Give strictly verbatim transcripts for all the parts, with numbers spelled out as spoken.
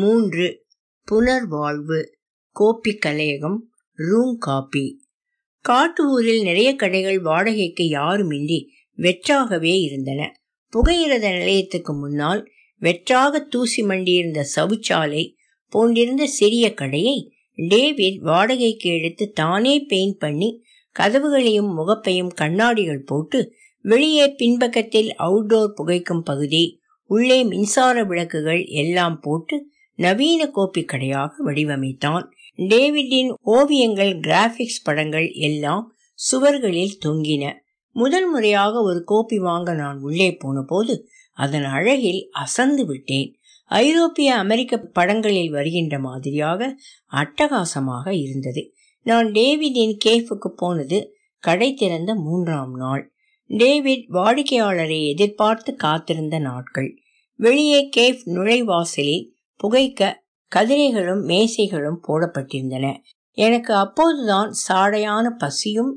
மூன்று. புனர்வாழ்வு. கோப்பி கலையகம், ரூம் காப்பி. காட்டூரில் நிறைய கடைகள் வாடகைக்கு யாருமின்றி வெற்றாகவே இருந்தன. புகையிரத நிலையத்துக்கு முன்னால் வெற்றாக தூசி மண்டியிருந்த சவுச்சாலை போன்றிருந்த சிறிய கடையை டேவிட் வாடகைக்கு எடுத்து தானே பெயிண்ட் பண்ணி கதவுகளையும் முகப்பையும் கண்ணாடிகள் போட்டு வெளியே பின்பக்கத்தில் அவுட்டோர் புகைக்கும் பகுதி, உள்ளே மின்சார விளக்குகள் எல்லாம் போட்டு நவீன கோப்பி கடையாக வடிவமைத்தான். டேவிட்டின் ஓவியங்கள், கிராபிக்ஸ் படங்கள் எல்லாம் சுவர்களில் தொங்கின. முதல் முறையாக ஒரு கோப்பி வாங்க நான் உள்ளே போன போது அதன் அழகில் அசந்து விட்டேன். ஐரோப்பிய அமெரிக்க படங்களில் வருகின்ற மாதிரியாக அட்டகாசமாக இருந்தது. நான் டேவிட்டின் கேஃபுக்கு போனது கடை திறந்த மூன்றாம் நாள். டேவிட் வாடிக்கையாளரை எதிர்பார்த்து காத்திருந்த நாட்கள். வெளியே கேஃப் நுழைவாசலில் புகைக்க கதிரைகளும் மேசைகளும் போடப்பட்டிருந்தன. எனக்கு அப்போதுதான் சாடையான பசியும்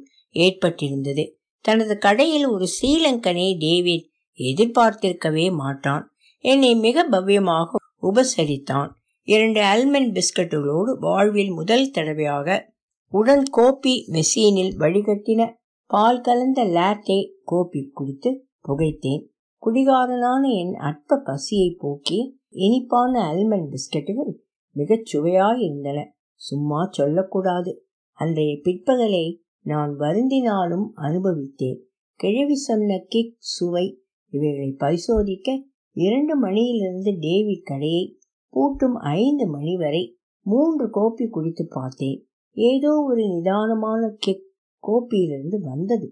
ஏற்பட்டிருந்தது. தனது கடையில் ஒரு ஸ்ரீலங்கனை டேவிட் எதிர்பார்த்திருக்கவே மாட்டான். என்னை மிக பவ்யமாக உபசரித்தான். இரண்டு ஆல்மண்ட் பிஸ்கட்டுகளோடு வாழ்வில் முதல் தடவையாக உடன் கோப்பி மெஷினில் வடிகட்டின பால் கலந்த லாட்டே கோப்பி குடித்து புகைத்தேன். குடிகாரனான என் அற்ப பசியை போக்கி இனிப்பான ஆல்மண்ட் பிஸ்கட்டுகள் மிகச் சுவையாயிருந்தன. சும்மா சொல்லக்கூடாது. அன்றைய பிற்பகலை நான் வருந்தினாலும் அனுபவித்தேன். கிழவி சொன்ன கிக், சுவை இவைகளை பரிசோதிக்க இரண்டு மணியிலிருந்து டேவிட் கடையை பூட்டும் ஐந்து மணி வரை மூன்று கோப்பி குடித்து பார்த்தேன். ஏதோ ஒரு நிதானமான கிக் கோப்பியிலிருந்து வந்தது.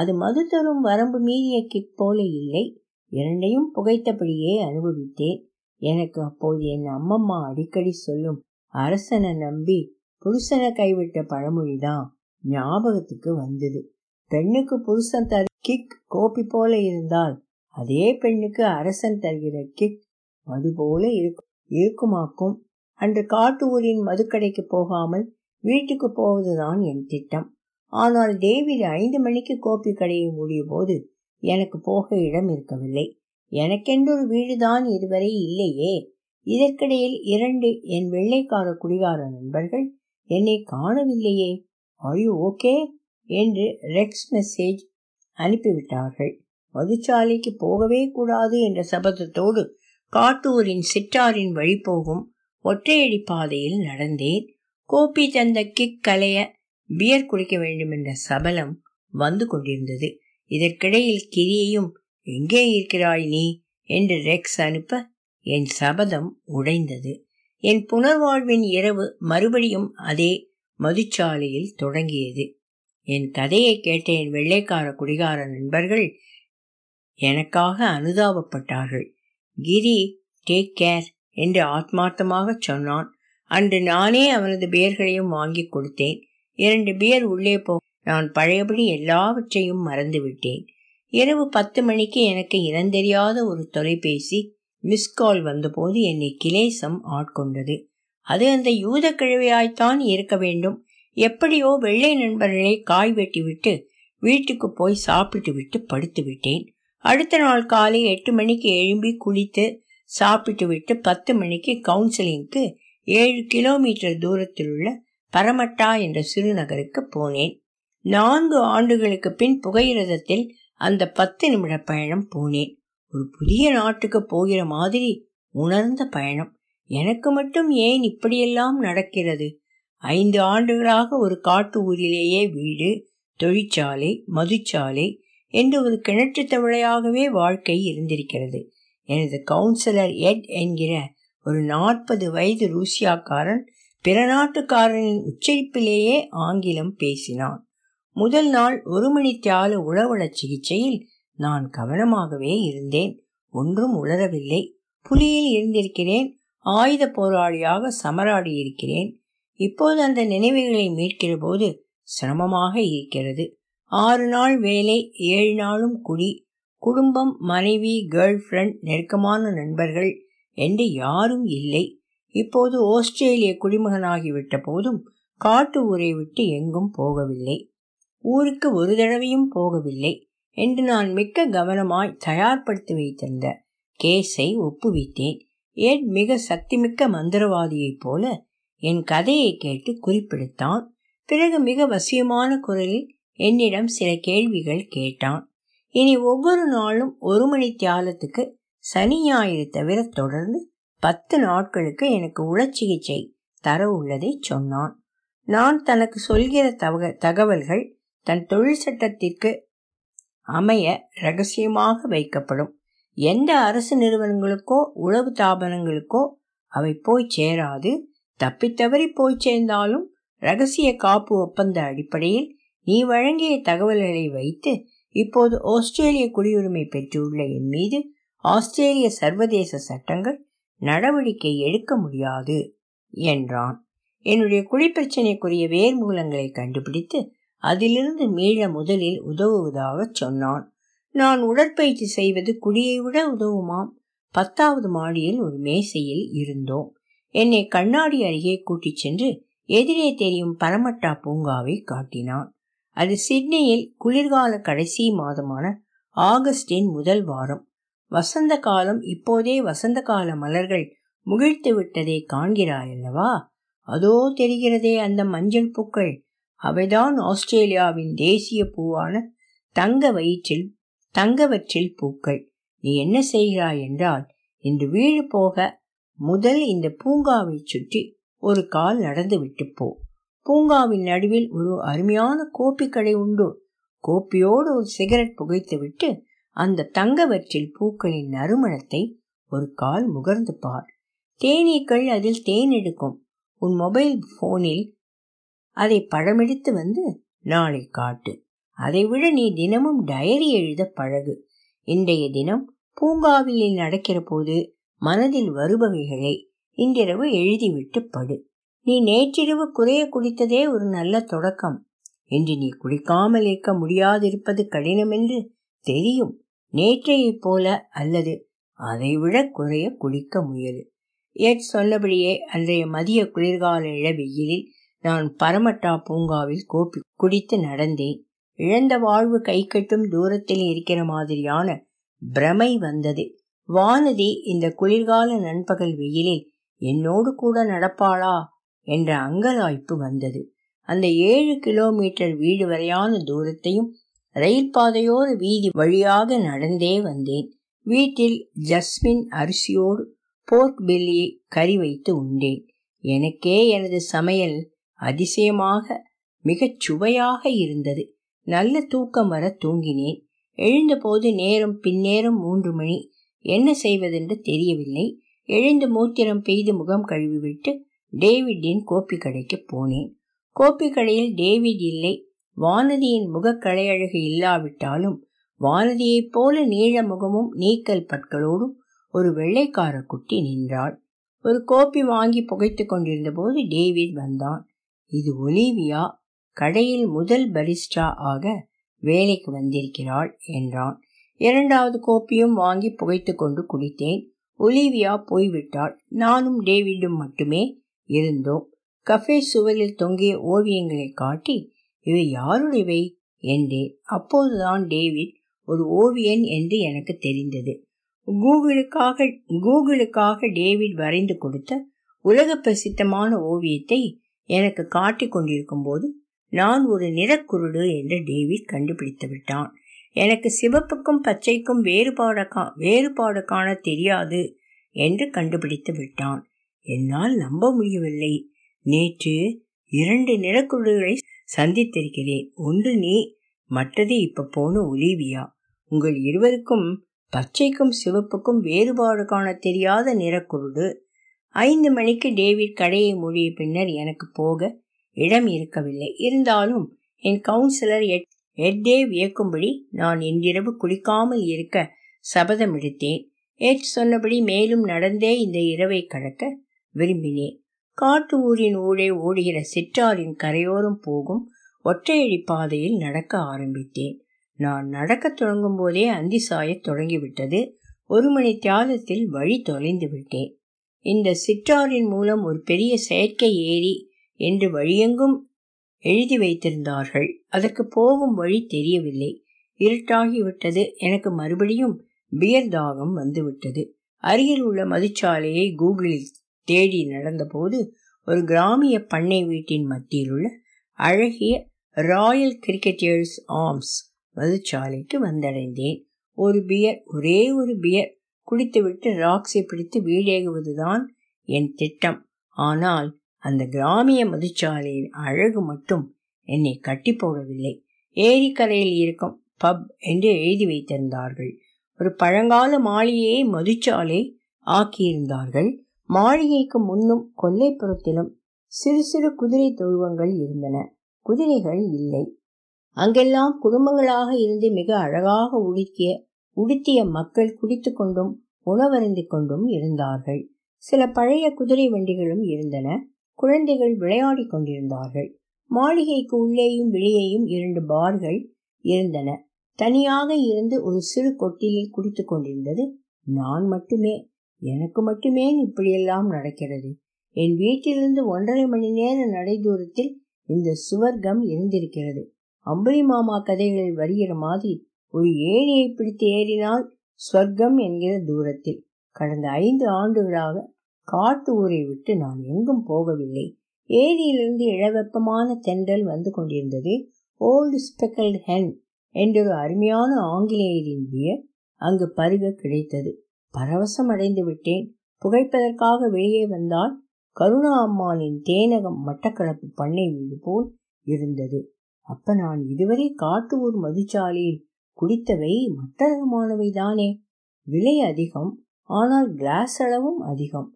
அது மது தரும் வரம்பு மீறிய கிக் போல இல்லை. இரண்டையும் புகைத்தபடியே அனுபவித்தேன். எனக்கு அப்போது என் அம்மம்மா அடிக்கடி சொல்லும் அரசனை நம்பி புருஷனை கைவிட்ட பழமொழிதான் ஞாபகத்துக்கு வந்தது. பெண்ணுக்கு புருஷன் தரு கிக் கோப்பி போல இருந்தால் அதே பெண்ணுக்கு அரசன் தருகிற கிக் மது போல இருக்குமாக்கும். அன்று காட்டு ஊரின் மதுக்கடைக்கு போகாமல் வீட்டுக்கு போவதுதான் என் திட்டம். ஆனால் டேவிட் ஐந்து மணிக்கு கோப்பி கடையை மூடிய போது எனக்கு போக இடம் இருக்கவில்லை. எனக்கென்றொரு வீடுதான் இதுவரை இல்லையே. இதற்கிடையில் இரண்டு என் வெள்ளைக்கார குடிகார நண்பர்கள் என்னை காணவில்லையே, ஐயோ ஓகே என்று ரெக்ஸ் மெசேஜ் அனுப்பிவிட்டார்கள். மதுச்சாலைக்கு போகவே கூடாது என்ற சபதத்தோடு காட்டூரின் சிற்றாரின் வழி போகும் ஒற்றையடி பாதையில் நடந்தேன். கோப்பி தந்த கிக் கலைய பியர் குடிக்க வேண்டும் என்ற சபலம் வந்து கொண்டிருந்தது. இதற்கிடையில் கிரியையும் எங்கே இருக்கிறாய் நீ என்று ரெக்ஸ் அனுப்ப என் சபதம் உடைந்தது. என் புனர்வாழ்வின் இரவு மறுபடியும் அதே மதுச்சாலையில் தொடங்கியது. என் கதையை கேட்ட என் வெள்ளைக்கார குடிகார நண்பர்கள் எனக்காக அனுதாபப்பட்டார்கள். கிரி டேக் கேர் என்று ஆத்மார்த்தமாக சொன்னான். அன்று நானே அவனது பியர்களையும் வாங்கி கொடுத்தேன். இரண்டு பியர் உள்ளே போ. நான் பழையபடி எல்லாவற்றையும் மறந்துவிட்டேன். இரவு பத்து மணிக்கு எனக்கு இனந்தெரியாத ஒரு தொலைபேசி மிஸ்கால் வந்தபோது என்னை கிலேசம் ஆட்கொண்டது. அது அந்த யூத கிழவியாய்த்தான் இருக்க வேண்டும். எப்படியோ வெள்ளை நண்பர்களை காய் வெட்டிவிட்டு வீட்டுக்கு போய் சாப்பிட்டு விட்டு படுத்து விட்டேன். அடுத்த நாள் காலை எட்டு மணிக்கு எழும்பி குளித்து சாப்பிட்டு விட்டு பத்து மணிக்கு கவுன்சிலிங்க்கு ஏழு கிலோமீட்டர் தூரத்தில் உள்ள பரமட்டா என்ற சிறுநகருக்கு போனேன். நான்கு ஆண்டுகளுக்கு பின் புகையிரதத்தில் அந்த பத்து நிமிட பயணம் போனேன். ஒரு புதிய நாட்டுக்கு போகிற மாதிரி உணர்ந்த பயணம். எனக்கு மட்டும் ஏன் இப்படியெல்லாம் நடக்கிறது? ஐந்து ஆண்டுகளாக ஒரு காட்டு ஊரிலேயே வீடு, தொழிற்சாலை, மதுச்சாலை என்று ஒரு கிணற்று தவளையாகவே வாழ்க்கை இருந்திருக்கிறது. எனது கவுன்சிலர் எட் என்கிற ஒரு நாற்பது வயது ரூசியாக்காரன் பிற நாட்டுக்காரனின் உச்சரிப்பிலேயே ஆங்கிலம் பேசினான். முதல் நாள் ஒரு மணி தியால உளவுள சிகிச்சையில் நான் கவனமாகவே இருந்தேன். ஒன்றும் உளரவில்லை. புலியில் இருந்திருக்கிறேன். ஆயுத போராளியாக சமராடி இருக்கிறேன். இப்போது அந்த நினைவுகளை மீட்கிற போது சிரமமாக இருக்கிறது. ஆறு நாள் வேலை, ஏழு நாளும் குடி, குடும்பம், மனைவி, கேர்ள் ஃப்ரெண்ட், நெருக்கமான நண்பர்கள் என்று யாரும் இல்லை. இப்போது ஆஸ்திரேலிய குடிமகனாகிவிட்ட போதும் காட்டு ஊரை விட்டு எங்கும் போகவில்லை. ஊருக்கு ஒரு தடவையும் போகவில்லை என்று நான் மிக்க கவனமாய் தயார்படுத்தி வைத்திருந்த கேஸை ஒப்புவித்தேன். ஏட் மிக சக்திமிக்க மந்திரவாதியைப் போல என் கதையை கேட்டு குறிப்பிடுத்தான். பிறகு மிக வசியமான குரலில் என்னிடம் சில கேள்விகள் கேட்டான். இனி ஒவ்வொரு நாளும் ஒரு மணி தியாலத்துக்கு சனி ஞாயிறு தவிர தொடர்ந்து பத்து நாட்களுக்கு எனக்கு உளச்சிகிச்சை தர உள்ளதை சொன்னான். நான் தனக்கு சொல்கிற தக தகவல்கள் தன் தொழில் சட்டத்திற்கு அமைய ரகசியமாக வைக்கப்படும். எந்த அரசு நிறுவனங்களுக்கோ உளவு தாபனங்களுக்கோ அவை போய் சேராது. தப்பித்தவறி போய் சேர்ந்தாலும் இரகசிய காப்பு ஒப்பந்த அடிப்படையில் நீ வழங்கிய தகவல்களை வைத்து இப்போது ஆஸ்திரேலிய குடியுரிமை பெற்றுள்ள என் மீது ஆஸ்திரேலிய சர்வதேச சட்டங்கள் நடவடிக்கை எடுக்க முடியாது என்றான். என்னுடைய குடிப்பிரச்சனைக்குரிய வேர் மூலங்களை கண்டுபிடித்து அதிலிருந்து மீள முதலில் உதவுவதாக சொன்னான். நான் உடற்பயிற்சி செய்வது குடியை விட உதவுமாம். பத்தாவது மாடியில் ஒரு மேசையில் இருந்தோம். என்னை கண்ணாடி அருகே கூட்டிச் சென்று எதிரே தெரியும் பரமட்டா பூங்காவை காட்டினான். அது சிட்னியில் குளிர்கால கடைசி மாதமான ஆகஸ்டின் முதல் வாரம். வசந்த காலம். இப்போதே வசந்த கால மலர்கள் முகிழ்த்து விட்டதை காண்கிறாயல்லவா? அதோ தெரிகிறதே அந்த மஞ்சள் பூக்கள். அவைதான் ஆஸ்திரேலியாவின் தேசிய பூவான தங்க வயிற்றில் தங்கவற்றில் பூக்கள். நீ என்ன செய்கிறாய் என்றால், இன்று வீடு போக முதல் இந்த பூங்காவை சுற்றி ஒரு கால் நடந்து விட்டு போ. பூங்காவின் நடுவில் ஒரு அருமையான கோப்பி கடை உண்டு. கோப்பியோடு ஒரு சிகரெட் புகைத்து விட்டு அந்த தங்கவற்றில் பூக்களின் நறுமணத்தை ஒரு கால் முகர்ந்து பார். தேனீக்கள் அதில் தேன் எடுக்கும். உன் மொபைல் போனில் அதை படமெடுத்து வந்து நாளை காட்டு. அதைவிட நீ தினமும் டயரி எழுத பழகு. இன்றைய தினம் பூங்காவில் நடக்கிற போது மனதில் வருபவைகளை இன்றிரவு எழுதிவிட்டு படு. நீ நேற்றிரவு குறைய குடித்ததே ஒரு நல்ல தொடக்கம். இன்று நீ குடிக்காமல் இருக்க முடியாதிருப்பது கடினமென்று தெரியும். நேற்றையை போல அல்லது அதைவிட குறைய குடிக்க முயலு. எட் சொன்னபடியே அன்றைய மதிய குளிர்கால இளவெயிலில் நான் பரமட்டா பூங்காவில் கோப்பி குடித்து நடந்தேன். இழந்த வாழ்வு கை கட்டும் தூரத்தில் இருக்கிற மாதிரியான பிரமை வந்தது. வானதி இந்த குளிர்கால நண்பகல் வெயிலில் என்னோடு கூட நடப்பாளா என்ற அங்கலாய்ப்பு வந்தது. அந்த ஏழு கிலோமீட்டர் வீடு வரையான தூரத்தையும் ரயில் பாதையோர வீதி வழியாக நடந்தே வந்தேன். வீட்டில் ஜஸ்மின் அரிசியோடு போர்க் பில்லியை கறி வைத்து உண்டேன். எனக்கே எனது சமையல் அதிசயமாக மிகச் சுவையாக இருந்தது. நல்ல தூக்கம் வர தூங்கினேன். எழுந்தபோது நேரம் பின்னேரம் மூன்று மணி. என்ன செய்வதென்று தெரியவில்லை. எழுந்து மூத்திரம் பெய்து முகம் கழுவிவிட்டு டேவிட்டின் கோப்பி கடைக்கு போனேன். கோப்பி கடையில் டேவிட் இல்லை. வானதியின் முகக்கலையழகு இல்லாவிட்டாலும் வானதியைப் போல நீள முகமும் நீக்கல் பற்களோடும் ஒரு வெள்ளைக்கார குட்டி நின்றாள். ஒரு கோப்பி வாங்கி புகைத்து கொண்டிருந்த போது டேவிட் வந்தான். இது ஒலிவியா, கடையில் முதல் பரிஸ்டா ஆக வேலைக்கு வந்திருக்கிறாள் என்றான். இரண்டாவது கோப்பியும் வாங்கி புகைத்து கொண்டு குடித்தேன். ஒலிவியா போய்விட்டாள். நானும் டேவிடும் மட்டுமே இருந்தோம். கஃபே சுவரில் தொங்கிய ஓவியங்களை காட்டி இவை யாருடையவை என்றேன். அப்போதுதான் டேவிட் ஒரு ஓவியன் என்று எனக்கு தெரிந்தது. கூகுளுக்காக கூகுளுக்காக டேவிட் வரைந்து கொடுத்த உலக பிரசித்தமான ஓவியத்தை எனக்கு காட்டி கொண்டிருக்கும் போது நான் ஒரு நிறக்குருடு என்று டேவிட் கண்டுபிடித்து விட்டான். எனக்கு சிவப்புக்கும் பச்சைக்கும் வேறுபாடு கா வேறுபாடு காண தெரியாது என்று கண்டுபிடித்து விட்டான். என்னால் நம்ப முடியவில்லை. நேற்று இரண்டு நிறக்குருடுகளை சந்தித்திருக்கிறேன். ஒன்று நீ, மற்றது இப்போ போன ஒலிவியா. உங்கள் இருவருக்கும் பச்சைக்கும் சிவப்புக்கும் வேறுபாடு காண தெரியாத நிறக்குருடு. ஐந்து மணிக்கு டேவிட் கடையை மூடிய பின்னர் எனக்கு போக இடம் இருக்கவில்லை. இருந்தாலும் என் கவுன்சிலர் எட் எட்டே வியக்கும்படி நான் இன்றிரவு குளிக்காமல் இருக்க சபதம் எடுத்தேன். எட் சொன்னபடி மேலும் நடந்தே இந்த இரவை கடக்க விரும்பினேன். காட்டு ஊரின் ஊடே ஓடுகிற சிற்றாரின் கரையோரம் போகும் ஒற்றையடி பாதையில் நடக்க ஆரம்பித்தேன். நான் நடக்க தொடங்கும் போதே அந்தி சாயத் தொடங்கிவிட்டது. ஒரு மணி தியாலத்தில் வழி தொலைந்து விட்டேன். இந்த சிற்றாரின் மூலம் ஒரு பெரிய செயற்கை ஏரி என்று வழியெங்கும் எழுதி வைத்திருந்தார்கள். அதற்கு போகும் வழி தெரியவில்லை. இருட்டாகிவிட்டது. எனக்கு மறுபடியும் பியர் தாகம் வந்துவிட்டது. அருகில் உள்ள மதுச்சாலையை கூகுளில் தேடி நடந்தபோது ஒரு கிராமிய பண்ணை வீட்டின் மத்தியில் உள்ள அழகிய ராயல் கிரிக்கெட்டர்ஸ் ஆர்ம்ஸ் மதுச்சாலைக்கு வந்தடைந்தேன். ஒரு பியர், ஒரே ஒரு பியர் குடித்துவிட்டு ராக்ஸை பிடித்து வீடேகுவதுதான் என் திட்டம். ஆனால் அந்த கிராமிய மதுச்சாலையின் அழகு மட்டும் என்னை கட்டி போடவில்லை. ஏரிக்கரையில் இருக்கும் பப் என்று எழுதி வைத்திருந்தார்கள். ஒரு பழங்கால மாளிகையை மதுச்சாலை ஆக்கியிருந்தார்கள். மாளிகைக்கு முன்னும் கொல்லைப்புறத்திலும் சிறு சிறு குதிரை தொழுவங்கள் இருந்தன. குதிரைகள் இல்லை. அங்கெல்லாம் குடும்பங்களாக இருந்து மிக அழகாக உடுக்கிய உடுத்திய மக்கள் குடித்து கொண்டும் உணவருந்தி கொண்டும் இருந்தார்கள். சில பழைய குதிரை வண்டிகளும் இருந்தன. குழந்தைகள் விளையாடி கொண்டிருந்தார்கள். மாளிகைக்கு உள்ளேயும் வெளியேயும் இரண்டு பார்கள் இருந்தன. தனியாக இருந்து ஒரு சிறு கொட்டிலில் குடித்து கொண்டிருந்தது நான் மட்டுமே. எனக்கு மட்டுமே இப்படியெல்லாம் நடக்கிறது. என் வீட்டிலிருந்து ஒன்றரை மணி நேர நடை தூரத்தில் இந்த சுவர்க்கம் இருந்திருக்கிறது. அம்பரி மாமா கதைகளில் வருகிற மாதிரி ஒரு ஏணியை பிடித்து ஏறினால் ஸ்வர்க்கம் என்கிற தூரத்தில். கடந்த ஐந்து ஆண்டுகளாக காட்டு ஊரை விட்டு நான் எங்கும் போகவில்லை. ஏரியிலிருந்து இளவெப்பமான தென்றல் வந்து கொண்டிருந்தது. ஓல்டு ஸ்பெக்கல்ட் ஹென் என்றொரு அருமையான ஆங்கிலேயரின் பியர் அங்கு பருக கிடைத்தது. பரவசம் அடைந்து விட்டேன். புகைப்பதற்காக வெளியே வந்தால் கருணா அம்மானின் தேனகம் மட்டக்களப்பு பண்ணை வீடு போல் இருந்தது. அப்ப நான் இதுவரை காட்டு ஊர் மதுச்சாலையில் குடித்தவை மட்டரகமானவைதானே. விலை அதிகம், ஆனால் கிளாஸ் அளவும் அதிகம்.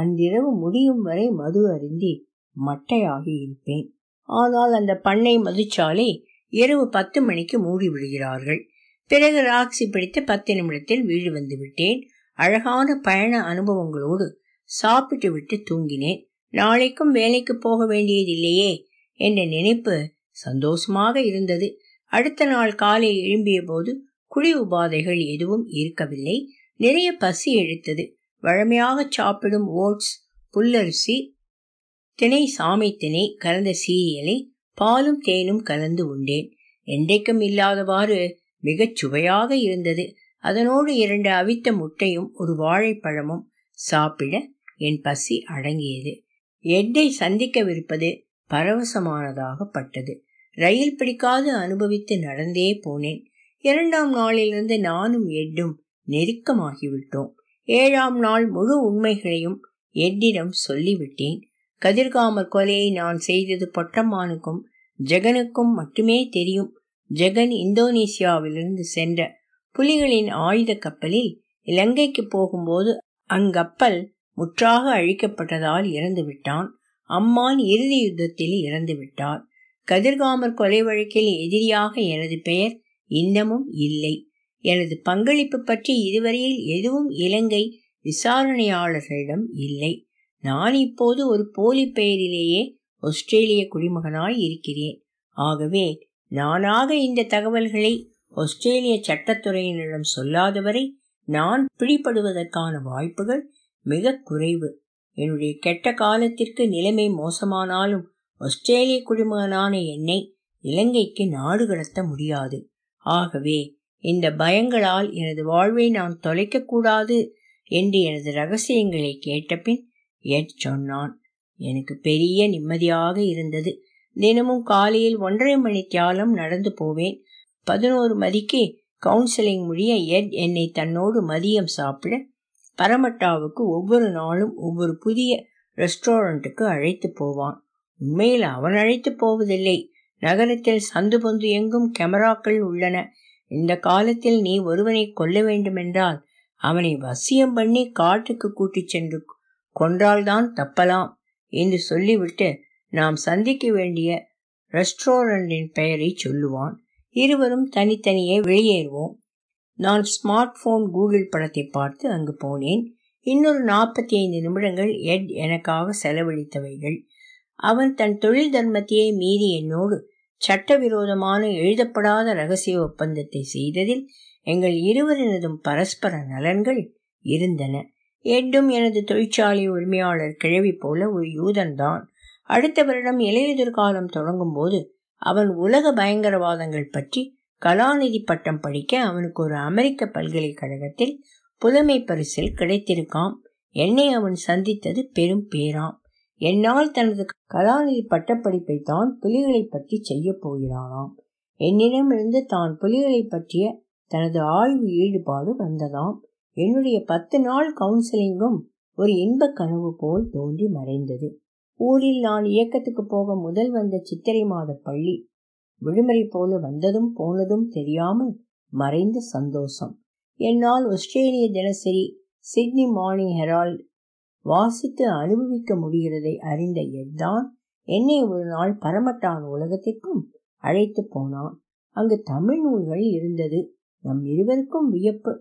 அன்றிரவு முடியும் வரை மது அருந்தி மட்டையாகி இருப்பேன். ஆனால் அந்த பண்ணை மதுச்சாலை இரவு பத்து மணிக்கு மூடிவிடுகிறார்கள். பிறகு ராக்ஸி பிடித்து பத்து நிமிடத்தில் வீடு வந்து விட்டேன். அழகான பயண அனுபவங்களோடு சாப்பிட்டு விட்டு தூங்கினேன். நாளைக்கும் வேலைக்கு போக வேண்டியதில்லையே என்ற நினைப்பு சந்தோஷமாக இருந்தது. அடுத்த நாள் காலை எழும்பிய போது குடி உபாதைகள் எதுவும் இருக்கவில்லை. நிறைய பசி எடுத்தது. வழமையாக சாப்பிடும் ஓட்ஸ், புல்லரிசி, தினை, சாமை தினை கலந்த சீரியலை பாலும் தேனும் கலந்து உண்டேன். என்றைக்கும் இல்லாதவாறு மிகச் சுவையாக இருந்தது. அதனோடு இரண்டு அவித்த முட்டையும் ஒரு வாழைப்பழமும் சாப்பிட என் பசி அடங்கியது. எட்டை சந்திக்கவிருப்பது பரவசமானதாகப்பட்டது. ரயில் பிடிக்காது அனுபவித்து நடந்தே போனேன். இரண்டாம் நாளிலிருந்து நானும் எட்டும் நெருக்கமாகிவிட்டோம். ஏழாம் நாள் முழு உண்மைகளையும் எட்டிடம் சொல்லிவிட்டேன். கதிர்காமர் கொலையை நான் செய்தது பொட்டம்மானுக்கும் ஜெகனுக்கும் மட்டுமே தெரியும். ஜெகன் இந்தோனேசியாவிலிருந்து சென்ற புலிகளின் ஆயுத கப்பலில் இலங்கைக்கு போகும்போது அங்கப்பல் முற்றாக அழிக்கப்பட்டதால் இறந்துவிட்டான். அம்மான் இறுதி யுத்தத்தில் இறந்துவிட்டார். கதிர்காமர் கொலை வழக்கில் எதிரியாக எனது பெயர் இன்னமும் இல்லை. எனது பங்களிப்பு பற்றி இதுவரையில் எதுவும் இலங்கை விசாரணையாளர்களிடம் இல்லை. நான் இப்போது ஒரு போலி பெயரிலேயே ஆஸ்திரேலிய குடிமகனாய் இருக்கிறேன். ஆகவே நானாக இந்த தகவல்களை ஆஸ்திரேலிய சட்டத்துறையினரிடம் சொல்லாதவரை நான் பிடிபடுவதற்கான வாய்ப்புகள் மிக குறைவு. என்னுடைய கெட்ட காலத்திற்கு நிலைமை மோசமானாலும் ஆஸ்திரேலிய குடிமகனான என்னை இலங்கைக்கு நாடு கடத்த முடியாது. ஆகவே இந்த பயங்களால் எனது வாழ்வை நான் தொலைக்கக்கூடாது என்று எனது ரகசியங்களை கேட்டபின் எட் சொன்னான். எனக்கு பெரிய நிம்மதியாக இருந்தது. தினமும் காலையில் ஒன்றரை மணி தியாலம் நடந்து போவேன். பதினோரு மதிக்கு கவுன்சிலிங் முடிய எட் என்னை தன்னோடு மதியம் சாப்பிட பரமட்டாவுக்கு ஒவ்வொரு நாளும் ஒவ்வொரு புதிய ரெஸ்டாரண்ட்டுக்கு அழைத்து போவான். உண்மையில் அவன் அழைத்து போவதில்லை. நகரத்தில் சந்து பொந்து எங்கும் கேமராக்கள் உள்ளன. இந்த காலத்தில் நீ ஒருவனை கொல்ல வேண்டுமென்றால் அவனை வசியம் பண்ணி காட்டுக்கு கூட்டிச் சென்று கொன்றால்தான் தப்பலாம் என்று சொல்லிவிட்டு நாம் சந்திக்க வேண்டிய ரெஸ்டாரண்டின் பெயரை சொல்லுவான். இருவரும் தனித்தனியே வெளியேறுவோம். நான் ஸ்மார்ட் போன் கூகுள் படத்தை பார்த்து அங்கு போனேன். இன்னொரு நாற்பத்தி ஐந்து நிமிடங்கள் எட் எனக்காக செலவழித்தவைகள். அவன் தன் தொழில் தர்மத்தையே மீறி என்னோடு சட்டவிரோதமான எழுதப்படாத இரகசிய ஒப்பந்தத்தை செய்ததில் எங்கள் இருவரினதும் பரஸ்பர நலன்கள் இருந்தன. எட்டும் எனது தொழிற்சாலை உரிமையாளர் கிழவி போல ஒரு யூதன்தான். அடுத்த வருடம் இலையுதிர்காலம் தொடங்கும் போது அவன் உலக பயங்கரவாதங்கள் பற்றி கலாநிதி பட்டம் படிக்க அவனுக்கு ஒரு அமெரிக்க பல்கலைக்கழகத்தில் புலமை பரிசில் கிடைத்திருக்காம். என்னை அவன் சந்தித்தது பெரும் பேராம். என்னால் தனது கலாநிதி பட்டப்படிப்பை தான் புலிகளை பற்றி செய்ய போகிறானாம். என்னிடமிருந்து தான் புலிகளை பற்றிய தனது ஆய்வு ஈடுபாடு வந்ததாம். என்னுடைய பத்து நாள் கவுன்சிலிங்கும் ஒரு இன்ப கனவு போல் தோன்றி மறைந்தது. ஊரில் நான் இயக்கத்துக்கு போக முதல் வந்த சித்திரை மாத பள்ளி விடுமுறை போல வந்ததும் போனதும் தெரியாமல் மறைந்த சந்தோஷம். என்னால் ஆஸ்திரேலிய தினசரி, சிட்னி மார்னிங் ஹெரால்ட் வாசித்து அனுபவிக்க முடிகிறதை அறிந்த எத்தான் என்னை ஒரு நாள் பரமட்டான் உலகத்திற்கும் அழைத்து போனான். அங்கு தமிழ் நூல்கள் இருந்தது. நம் இருவருக்கும் வியப்பு.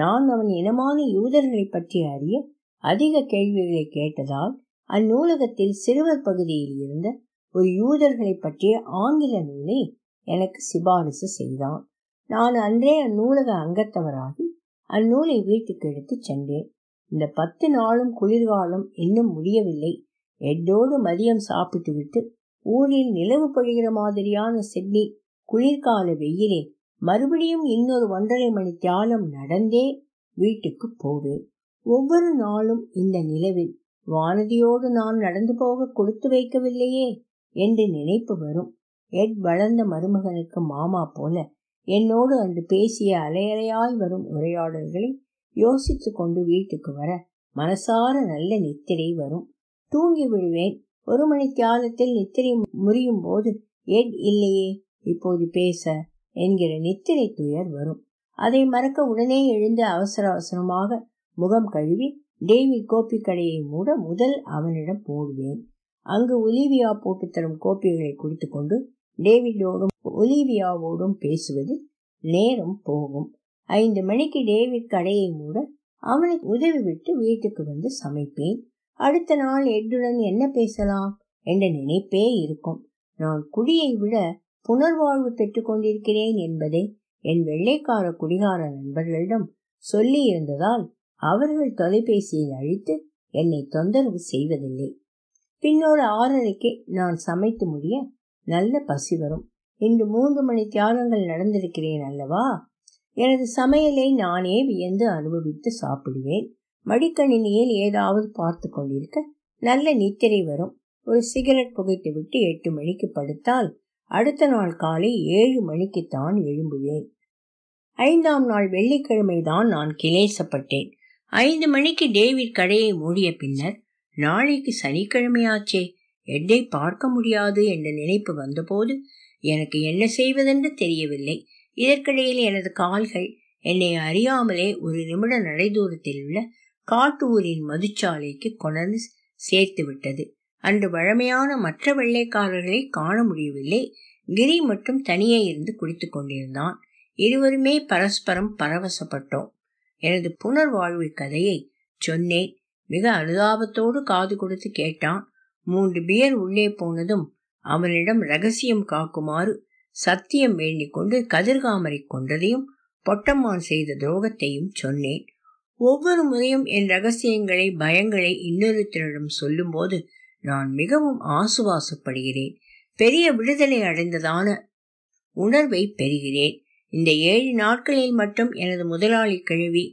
நான் அவன் இனமான யூதர்களை பற்றி அறிய அதிக கேள்விகளை கேட்டதால் அந்நூலகத்தில் சிறுவர் பகுதியில் இருந்த ஒரு யூதர்களை பற்றிய ஆங்கில நூலை எனக்கு சிபாரிசு செய்தான். நான் அன்றே அந்நூலக அங்கத்தவராகி அந்நூலை வீட்டுக்கு எடுத்து சென்றேன். இந்த பத்து நாளும் குளிர்காலம் இன்னும் முடியவில்லை. எட்டோடு மதியம் சாப்பிட்டு விட்டு ஊரில் நிலவு பொழிகிற மாதிரியான சிட்னி குளிர்கால வெயிலில் மறுபடியும் இன்னொரு ஒன்றரை மணி தியாலம் நடந்தே வீட்டுக்கு போவேன். ஒவ்வொரு நாளும் இந்த நிலவில் வானதியோடு நான் நடந்து போக கொடுத்து வைக்கவில்லையே என்று நினைப்பு வரும். எட் வளர்ந்த மருமகனுக்கு மாமா போல என்னோடு அன்று பேசிய அலையலையாய் வரும் உரையாடல்களை யோசித்து கொண்டு வீட்டுக்கு வர மனசார நல்ல நித்திரை வரும். தூங்கி விடுவேன். ஒரு மணி தியாலத்தில் நித்திரை முறியும் போது எட் இல்லையே இப்போது பேச என்கிற நித்திரை துயர் வரும். அதை மறக்க உடனே எழுந்து அவசர அவசரமாக முகம் கழுவி டேவிட் கோப்பி கடையை மூட முதல் அவனிடம் போடுவேன். அங்கு ஒலிவியா போட்டு தரும் கோப்பிகளை குடித்து கொண்டு டேவிடோடும் ஒலிவியாவோடும் பேசுவது நேரம் போகும். ஐந்து மணிக்கு டேவிட் கடையை மூட அவனுக்கு உதவி விட்டு வீட்டுக்கு வந்து சமைப்பேன். அடுத்த நாள் எட்டுடன் என்ன பேசலாம் என்ற நினைப்பே இருக்கும். நான் குடியை விட புனர்வாழ்வு பெற்றுக்கொண்டிருக்கிறேன் என்பதை என் வெள்ளைக்கார குடிகார நண்பர்களிடம் சொல்லி இருந்ததால் அவர்கள் தொலைபேசியில் அழைத்து என்னை தொந்தரவு செய்வதில்லை. பின்னோடு ஆறரைக்கு நான் சமைத்து முடிய நல்ல பசி வரும். இன்று மூன்று மணி தியாலங்கள் நடந்திருக்கிறேன் அல்லவா. எனது சமையலை நானே வியந்து அனுபவித்து சாப்பிடுவேன். மடிக்கணினியில் ஏதாவது பார்த்து கொண்டிருக்க நல்ல நித்திரை வரும். ஒரு சிகரெட் புகைத்து விட்டு எட்டு மணிக்கு படுத்தால் அடுத்த நாள் காலை ஏழு மணிக்குத்தான் எழும்புவேன். ஐந்தாம் நாள் வெள்ளிக்கிழமை தான் நான் கிளேசப்பட்டேன். ஐந்து மணிக்கு டேவிட் கடையை மூடிய பின்னர் நாளைக்கு சனிக்கிழமையாச்சே, எட்டை பார்க்க முடியாது என்ற நினைப்பு வந்தபோது எனக்கு என்ன செய்வதென்று தெரியவில்லை. இதற்கிடையில் எனது கால்கள் என்னை அறியாமலே ஒரு நிமிட நடை தூரத்தில் உள்ள காட்டு ஊரின் மதுச்சாலைக்கு கொணர்ந்து சேர்த்து விட்டது. அன்று வழமையான மற்ற வெள்ளைக்காரர்களை காண முடியவில்லை. கிரி மட்டும் தனியே இருந்து குடித்து கொண்டிருந்தான். இருவருமே பரஸ்பரம் பரவசப்பட்டோம். எனது புனர்வாழ்வு கதையை சொன்னேன். மிக அனுதாபத்தோடு காது கொடுத்து கேட்டான். மூன்று பியர் உள்ளே போனதும் அவனிடம் ரகசியம் காக்குமாறு சத்தியம் வேண்டிக் கொண்டு கதிர்காமரை கொன்றதையும் பொட்டம்மான் செய்த துரோகத்தையும் சொன்னேன். ஒவ்வொரு முறையும் என் ரகசியங்களை, பயங்களை இன்னொருத்தரிடம் சொல்லும் போது நான் மிகவும் ஆசுவாசப்படுகிறேன். பெரிய விடுதலை அடைந்ததான உணர்வை பெறுகிறேன். இந்த ஏழு நாட்களில் மட்டும் எனது முதலாளி கிழவி,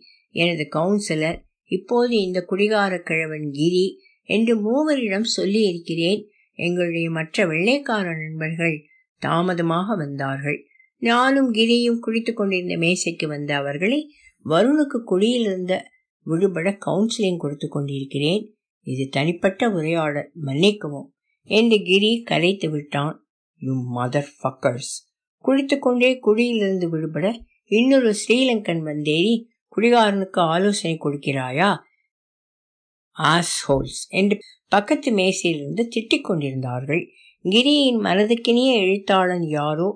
எனது கவுன்சிலர், இப்போது இந்த குடிகார கிழவன் கிரி என்று மூவரிடம் சொல்லி இருக்கிறேன். எங்களுடைய மற்ற வெள்ளைக்கார நண்பர்கள் தாமதமாக வந்தார்கள். நானும் கிரியும் குடித்து கொண்டிருந்த மேசைக்கு வந்த அவர்களை வருணுக்கு குடியிலிருந்த விடுபட கவுன்சிலிங் கொடுத்து கொண்டிருக்கிறேன். இது தனிப்பட்ட உரையாடல், மன்னிக்கவும் என்று கிரி கரைத்து விட்டான். You mother fuckers. குளித்து கொண்டே குடியிலிருந்து விடுபட இன்னொரு ஸ்ரீலங்கன் வந்தேறி குடிகாரனுக்கு ஆலோசனை கொடுக்கிறாயா ஆஸ்ஹோல்ஸ் என்று பக்கத்து மேசையிலிருந்து திட்டிக் கொண்டிருந்தார்கள். கிரியின் மனதுக்கினிய எழுத்தாளன் யாரோ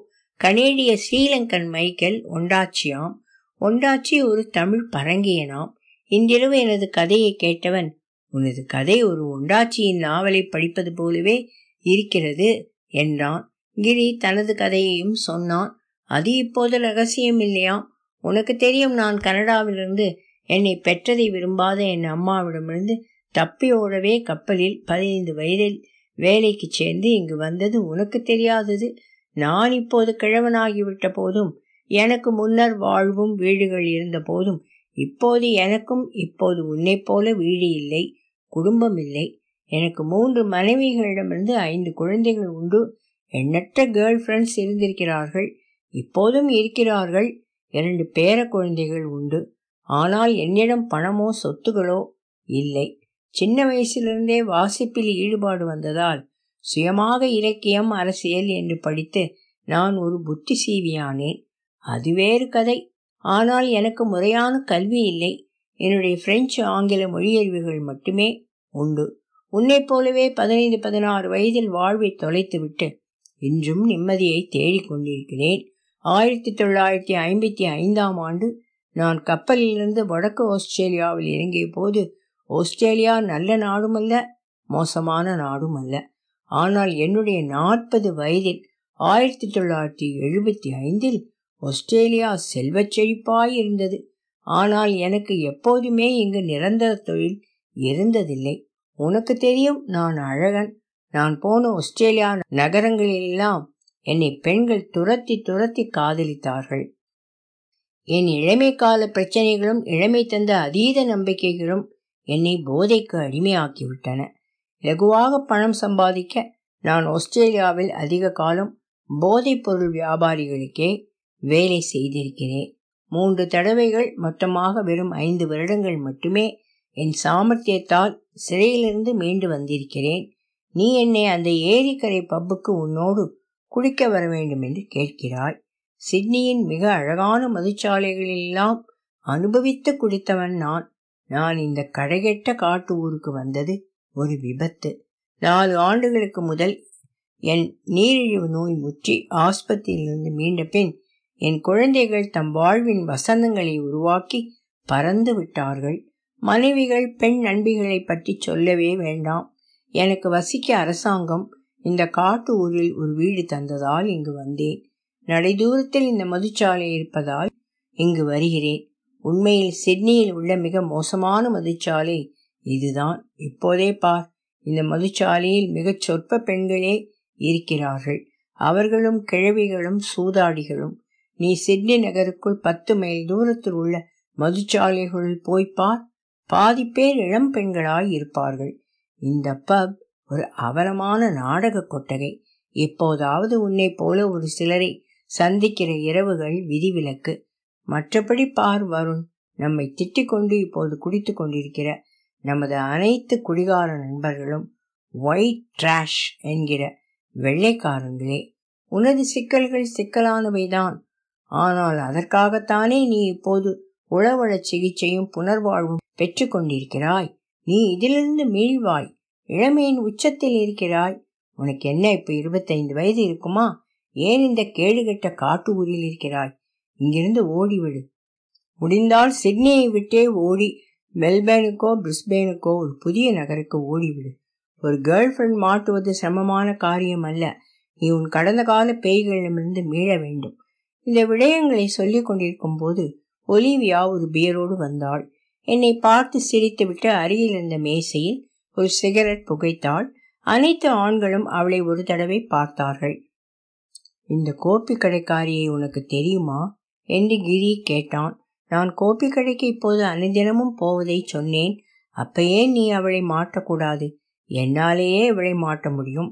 கனேடிய ஸ்ரீலங்கன் மைக்கேல் ஒண்டாட்சியாம். ஒண்டாட்சி ஒரு தமிழ் பரங்கியனாம். இன்றிரவு எனது கதையை கேட்டவன், உனது கதை ஒரு ஒண்டாட்சியின் நாவலை படிப்பது போலவே இருக்கிறது என்றான். கிரி தனது கதையையும் சொன்னான். அது இப்போது ரகசியம் இல்லையாம். உனக்கு தெரியும், நான் கனடாவிலிருந்து என்னை பெற்றதை விரும்பாத என் அம்மாவிடமிருந்து தப்பியோடவே கப்பலில் பதினைந்து வயதில் வேலைக்கு சேர்ந்து இங்கு வந்தது உனக்கு தெரியாதது. நான் இப்போது கிழவனாகிவிட்ட போதும் எனக்கு முன்னர் வாழ்வும் வீடுகள் இருந்த போதும் இப்போது எனக்கும் இப்போது உன்னை போல வீடு இல்லை, குடும்பம் இல்லை. எனக்கு மூன்று மனைவிகளிடமிருந்து ஐந்து குழந்தைகள் உண்டு. எண்ணற்ற கேர்ள் ஃப்ரெண்ட்ஸ் இருந்திருக்கிறார்கள், இப்போதும் இருக்கிறார்கள். இரண்டு பேர குழந்தைகள் உண்டு. ஆனால் என்னிடம் பணமோ சொத்துகளோ இல்லை. சின்ன வயசிலிருந்தே வாசிப்பில் ஈடுபாடு வந்ததால் சுயமாக இலக்கியம், அரசியல் என்று படித்து நான் ஒரு புத்தி சீவியானேன். அது வேறு கதை. ஆனால் எனக்கு முறையான கல்வி இல்லை. என்னுடைய பிரெஞ்சு, ஆங்கில மொழியறிவுகள் மட்டுமே உண்டு. உன்னை போலவே பதினைந்து பதினாறு வயதில் வாழ்வை தொலைத்துவிட்டு இன்றும் நிம்மதியை தேடிக்கொண்டிருக்கிறேன். ஆயிரத்தி தொள்ளாயிரத்தி ஐம்பத்தி ஐந்தாம் ஆண்டு நான் கப்பலிலிருந்து வடக்கு ஆஸ்திரேலியாவில் இறங்கிய போது, ஆஸ்திரேலியா நல்ல நாடுமல்ல, மோசமான நாடுமல்ல. ஆனால் என்னுடைய நாற்பது வயதில் ஆயிரத்தி தொள்ளாயிரத்தி எழுபத்தி ஐந்தில் ஆஸ்திரேலியா செல்வச் செழிப்பாய் இருந்தது. ஆனால் எனக்கு எப்போதுமே இங்கு நிரந்தர தொழில் இருந்ததில்லை. உனக்கு தெரியும், நான் அழகன். நான் போன ஆஸ்திரேலியா நகரங்களிலெல்லாம் என்னை பெண்கள் துரத்தி துரத்தி காதலித்தார்கள். என் இளமை கால பிரச்சனைகளும் இளமை தந்த அதீத நம்பிக்கைகளும் என்னை போதைக்கு அடிமையாக்கிவிட்டன. லகுவாக பணம் சம்பாதிக்க நான் ஆஸ்திரேலியாவில் அதிக காலம் போதைப் பொருள் வியாபாரிகளுக்கே வேலை செய்திருக்கிறேன். மூன்று தடவைகள், மொத்தமாக வெறும் ஐந்து வருடங்கள் மட்டுமே என் சாமர்த்தியத்தால் சிறையிலிருந்து மீண்டு வந்திருக்கிறேன். நீ என்னை அந்த ஏரிக்கரை பப்புக்கு உன்னோடு குடிக்க வர வேண்டும் என்று கேட்கிறாய். சிட்னியின் மிக அழகான மதுச்சாலைகளெல்லாம் அனுபவித்து குடித்தவன் நான். நான் இந்த கடைகெட்ட காட்டு ஊருக்கு வந்தது ஒரு விபத்து. நாலு ஆண்டுகளுக்கு முதல் என் நீரிழிவு நோய் முற்றி ஆஸ்பத்திரியிலிருந்து மீண்ட பின் என் குழந்தைகள் தம் வாழ்வின் வசந்தங்களை உருவாக்கி பறந்து விட்டார்கள். மனைவிகள், பெண் நண்பிகளை பற்றி சொல்லவே வேண்டாம். எனக்கு வசிக்க அரசாங்கம் இந்த காட்டு ஊரில் ஒரு வீடு தந்ததால் இங்கு வந்தேன். நடைதூரத்தில் இந்த மதுச்சாலை இருப்பதால் இங்கு வருகிறேன். உண்மையில் சிட்னியில் உள்ள மிக மோசமான மதுச்சாலை இதுதான். இப்போதே பார், இந்த மதுச்சாலையில் மிகச் சொற்ப பெண்களே இருக்கிறார்கள். அவர்களும் கிழவிகளும் சூதாடிகளும். நீ சிட்னி நகருக்குள் பத்து மைல் தூரத்தில் உள்ள மதுச்சாலைகளில் போய்பார், பாதி பேர் இளம் பெண்களாய் இருப்பார்கள். இந்த பப் ஒரு அவலமான நாடக கொட்டகை. எப்போதாவது உன்னை போல ஒரு சிலரை சந்திக்கிற இரவுகள் விதிவிலக்கு. மற்றபடி பார் வருண், நம்மை திட்டிக் கொண்டு இப்போது குடித்து கொண்டிருக்கிற நமது அனைத்து குடிகார நண்பர்களும் ஒயிட் ட்ராஷ் என்கிற வெள்ளைக்காரங்களே. உனது சிக்கல்கள் சிக்கலானவைதான். ஆனால் அதற்காகத்தானே நீ இப்போது உளவள சிகிச்சையும் புனர்வாழ்வும் பெற்று கொண்டிருக்கிறாய். நீ இதிலிருந்து மீழ்வாய். இளமையின் உச்சத்தில் இருக்கிறாய். உனக்கு என்ன இப்போ இருபத்தைந்து வயது இருக்குமா? ஏன் இந்த கேடுகட்ட காட்டு ஊரில் இருக்கிறாய்? இங்கிருந்து ஓடிவிடு. முடிந்தால் சிட்னியை விட்டே ஓடி மெல்பர்னுக்கோ பிரிஸ்பேனுக்கோ ஒரு புதிய நகருக்கு ஓடிவிடு. ஒரு கேர்ள் ஃப்ரெண்ட் மாட்டுவது சிரமமான காரியம் அல்ல. நீ உன் கடந்த கால பேய்களிடமிருந்து மீள வேண்டும். இந்த விடயங்களை சொல்லி கொண்டிருக்கும் போது ஒலிவியா ஒரு பியரோடு வந்தாள். என்னை பார்த்து சிரித்துவிட்டு அருகில் இருந்த மேசையில் ஒரு சிகரெட் புகைத்தாள். அனைத்து ஆண்களும் அவளை ஒரு தடவை பார்த்தார்கள். இந்த கோப்பி கடைக்காரியை உனக்கு தெரியுமா என்று கிரி கேட்டான். நான் கோப்பி கடைக்கு இப்போது அனுதினமும் போவதை சொன்னேன். அப்பயே நீ அவளை மாட்டக்கூடாது, என்னாலேயே இவளை மாட்ட முடியும்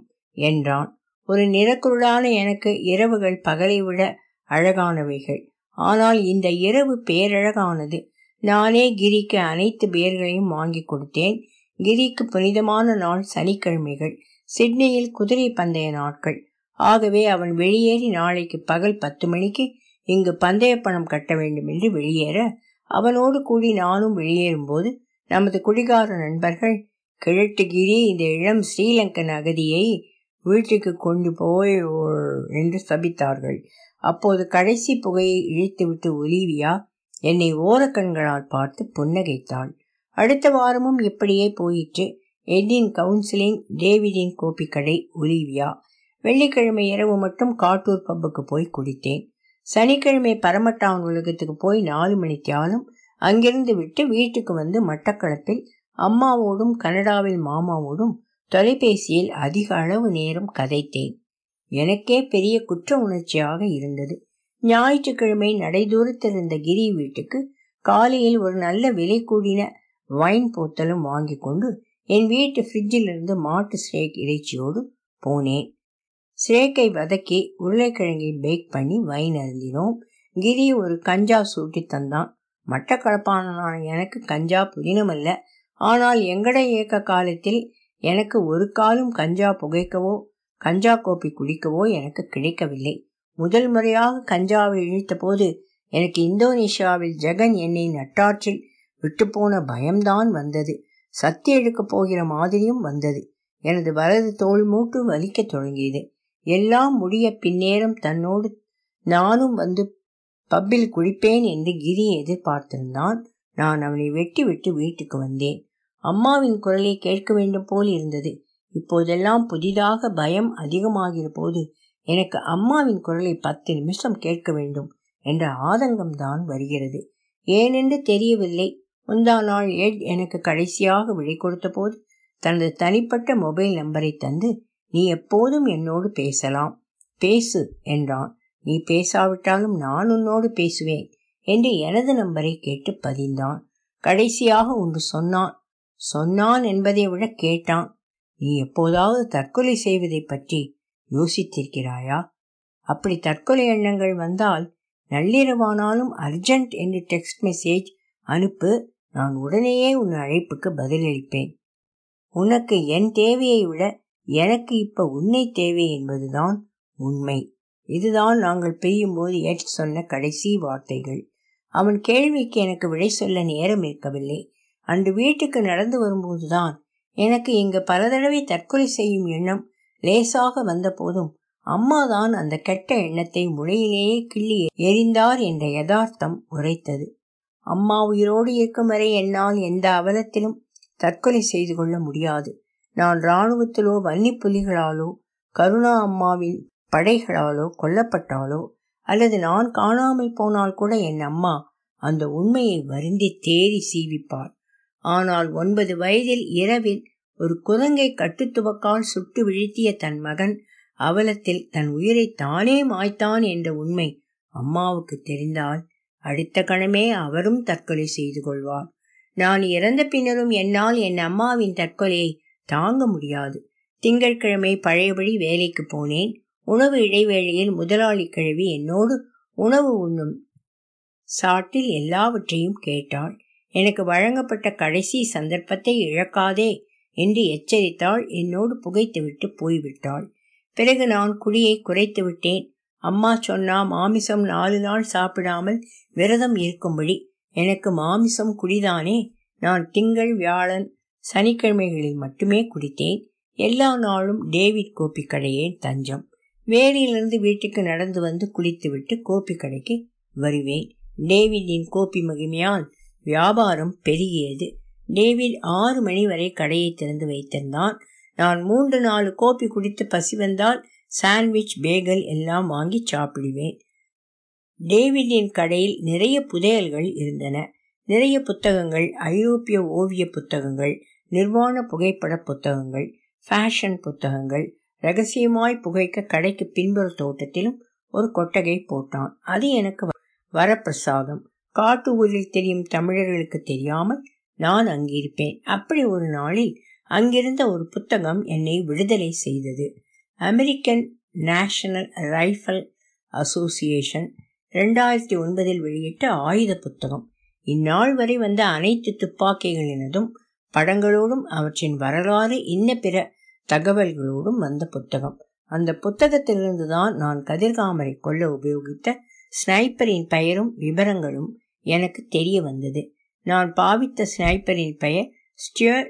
என்றான். ஒரு நிறக்குருடான எனக்கு இரவுகள் பகலை விட அழகானவைகள். ஆனால் இந்த இரவு பேரழகானது. நானே கிரிக்கு அனைத்து பேர்களையும் வாங்கி கொடுத்தேன். கிரிக்கு புனிதமான நாள் சனிக்கிழமைகள், சிட்னியில் குதிரை பந்தய நாட்கள். ஆகவே அவன் வெளியேறி நாளைக்கு பகல் பத்து மணிக்கு இங்கு பந்தய பணம் கட்ட வேண்டும் என்று வெளியேற, அவனோடு கூடி நானும் வெளியேறும் போது நமது குடிகார நண்பர்கள், கிழட்டு கிரி, இந்த இளம் ஸ்ரீலங்கன் அகதியை வீட்டுக்கு கொண்டு போய் என்று சபித்தார்கள். அப்போது கடைசி புகையை இழித்துவிட்டு ஒலிவியா என்னை ஓரக்கண்களால் பார்த்து புன்னகைத்தாள். அடுத்த வாரமும் இப்படியே போயிற்று. எட்டின் கவுன்சிலிங், டேவிடின் கோப்பி கடை, ஒலிவியா. வெள்ளிக்கிழமை இரவு மட்டும் காட்டூர் பப்புக்கு போய் குடித்தேன். சனிக்கிழமை பரமட்டா உலகத்துக்கு போய் நாலு மணித்தியாலும் அங்கிருந்து விட்டு வீட்டுக்கு வந்து மட்டக்களப்பில் அம்மாவோடும் கனடாவில் மாமாவோடும் தொலைபேசியில் அதிக அளவு நேரம் கதைத்தேன். எனக்கே பெரிய குற்ற உணர்ச்சியாக இருந்தது. ஞாயிற்றுக்கிழமை நடைதூரத்தில் இருந்த கிரி வீட்டுக்கு காலையில் ஒரு நல்ல விலை கூடின வைன் போத்தலும் வாங்கி கொண்டு என் வீட்டு ஃப்ரிட்ஜில் இருந்து மாட்டு ஸ்ரேக் இறைச்சியோடு போனேன். ஸ்ரேக்கை வதக்கி உருளைக்கிழங்கை பேக் பண்ணி வைன் அருந்தினோம். கிரி ஒரு கஞ்சா சூட்டி தந்தான். மட்டக்களப்பான எனக்கு கஞ்சா புதினமல்ல. ஆனால் எங்கட இயக்க காலத்தில் எனக்கு ஒரு காலம் கஞ்சா புகைக்கவோ கஞ்சா கோப்பி குடிக்கவோ எனக்கு கிடைக்கவில்லை. முதல் முறையாக கஞ்சாவை இழுத்த போது எனக்கு இந்தோனேஷியாவில் ஜெகன் என்னை நட்டாற்றில் விட்டுப்போன பயம்தான் வந்தது. சத்தி எடுக்கப் போகிற மாதிரியும் வந்தது. எனது வலது தோல் மூட்டு வலிக்க தொடங்கியது. எல்லாம் முடிய பின்னேரம் தன்னோடு நானும் வந்து பப்பில் குளிப்பேன் என்று கிரி எதிர்பார்த்திருந்தான். நான் அவனை வெட்டி விட்டு வீட்டுக்கு வந்தேன். அம்மாவின் குரலை கேட்க வேண்டும் போல் இருந்தது. இப்போதெல்லாம் புதிதாக பயம் அதிகமாகிற போது எனக்கு அம்மாவின் குரலை பத்து நிமிஷம் கேட்க வேண்டும் என்ற ஆதங்கம்தான் வருகிறது. ஏனென்று தெரியவில்லை. முந்தா நாள் எட் எனக்கு கடைசியாக விடை கொடுத்த போது தனது தனிப்பட்ட மொபைல் நம்பரை தந்து, நீ எப்போதும் என்னோடு பேசலாம், பேசு என்றான். நீ பேசாவிட்டாலும் நான் உன்னோடு பேசுவேன் என்று எனது நம்பரை கேட்டு பதிந்தான். கடைசியாக ஒன்று சொன்னான் சொன்னான் என்பதை விட கேட்டான். நீ எப்போதாவது தற்கொலை செய்வதை பற்றி யோசித்திருக்கிறாயா? அப்படி தற்கொலை எண்ணங்கள் வந்தால் நள்ளிரவானாலும் அர்ஜென்ட் என்று டெக்ஸ்ட் மெசேஜ் அனுப்பு. நான் உடனேயே உன் அழைப்புக்கு பதிலளிப்பேன். உனக்கு என் தேவையை விட எனக்கு இப்ப உன்னை தேவை என்பதுதான் உண்மை. இதுதான் நாங்கள் பிரியும் போது எட் சொன்ன கடைசி வார்த்தைகள். அவன் கேள்விக்கு எனக்கு விடை சொல்ல நேரம் இருக்கவில்லை. அன்று வீட்டுக்கு நடந்து வரும்போதுதான் எனக்கு இங்கு பல தடவை தற்கொலை செய்யும் எண்ணம் லேசாக வந்த போதும் அம்மாதான் அந்த கெட்ட எண்ணத்தை முளையிலேயே கிள்ளி எரிந்தார் என்ற யதார்த்தம் உரைத்தது. அம்மா உயிரோடு இருக்கும் வரை என்னால் எந்த அவலத்திலும் தற்கொலை செய்து கொள்ள முடியாது. நான் இராணுவத்திலோ வன்னி புலிகளாலோ கருணா அம்மாவின் படைகளாலோ கொல்லப்பட்டாலோ அல்லது நான் காணாமல் போனால் கூட என் அம்மா அந்த உண்மையை வருந்தி தேறி சீவிப்பாள். ஆனால் ஒன்பது வயதில் இரவில் ஒரு குரங்கை கட்டுத்துவக்கால் சுட்டு வீழ்த்திய தன் மகன் அவலத்தில் தன் உயிரை தானே மாய்த்தான் என்ற உண்மை அம்மாவுக்கு தெரிந்தால் அடுத்த கணமே அவரும் தற்கொலை செய்து கொள்வார். நான் இறந்த பின்னரும் என்னால் என் அம்மாவின் தற்கொலையை தாங்க முடியாது. திங்கட்கிழமை பழையபடி வேலைக்கு போனேன். உணவு இடைவேளையில் முதலாளி கிழவி என்னோடு உணவு உண்ணும் சாட்டில் எல்லாவற்றையும் கேட்டாள். எனக்கு வழங்கப்பட்ட கடைசி சந்தர்ப்பத்தை இழக்காதே என்று எச்சரித்தாள். என்னோடு புகைத்துவிட்டு போய்விட்டாள். பிறகு நான் குடியை குறைத்து விட்டேன். அம்மா சொன்னா மாமிசம் நாலு நாள் சாப்பிடாமல் விரதம் இருக்கும்படி. எனக்கு மாமிசம் குடிதானே. நான் திங்கள் வியாழன் சனிக்கிழமைகளில் மட்டுமே குடித்தேன். எல்லா நாளும் டேவிட் கோப்பி கடையே தஞ்சம். வேலையிலிருந்து வீட்டுக்கு நடந்து வந்து குளித்துவிட்டு கோப்பி கடைக்கு வருவேன். டேவிடின் கோப்பி மகிமையால் வியாபாரம் பெருகியது. டேவிட் ஆறு மணி வரை கடையை திறந்து வைத்திருந்தான். நான் மூன்று நாலு கோப்பி குடித்து பசி வந்தால் சாண்ட்விச் பேகல் எல்லாம் வாங்கி சாப்பிடுவேன். டேவிடின் கடையில் நிறைய புதையல்கள் இருந்தன. நிறைய புத்தகங்கள், ஐரோப்பிய ஓவிய புத்தகங்கள், நிர்வாண புகைப்பட புத்தகங்கள், ஃபேஷன் புத்தகங்கள். ரகசியமாய் புகைக்க கடைக்கு பின்புற தோட்டத்திலும் ஒரு கொட்டகை போட்டான். அது எனக்கு வரப்பிரசாதம். காட்டு ஊரில் தெரியும் தமிழர்களுக்கு தெரியாமல் நான் அங்கிருப்பேன். அப்படி ஒரு நாளில் அங்கிருந்த ஒரு புத்தகம் என்னை விடுதலை செய்தது. அமெரிக்கன் நேஷனல் ரைஃபிள் அசோசியேஷன் ரெண்டாயிரத்தி ஒன்பதில் வெளியிட்ட ஆயுத புத்தகம். இந்நாள் வரை வந்த அனைத்து துப்பாக்கிகளினதும் படங்களோடும் அவற்றின் வரலாறு இன்ன பிற தகவல்களோடும் வந்த புத்தகம். அந்த புத்தகத்திலிருந்துதான் நான் கதிர்காமரை கொல்ல உபயோகித்த ஸ்னைப்பரின் பெயரும் விவரங்களும் எனக்கு தெரிய வந்தது. நான் பாவித்த ஸ்னைப்பரின் பெயர் ஸ்டெயர்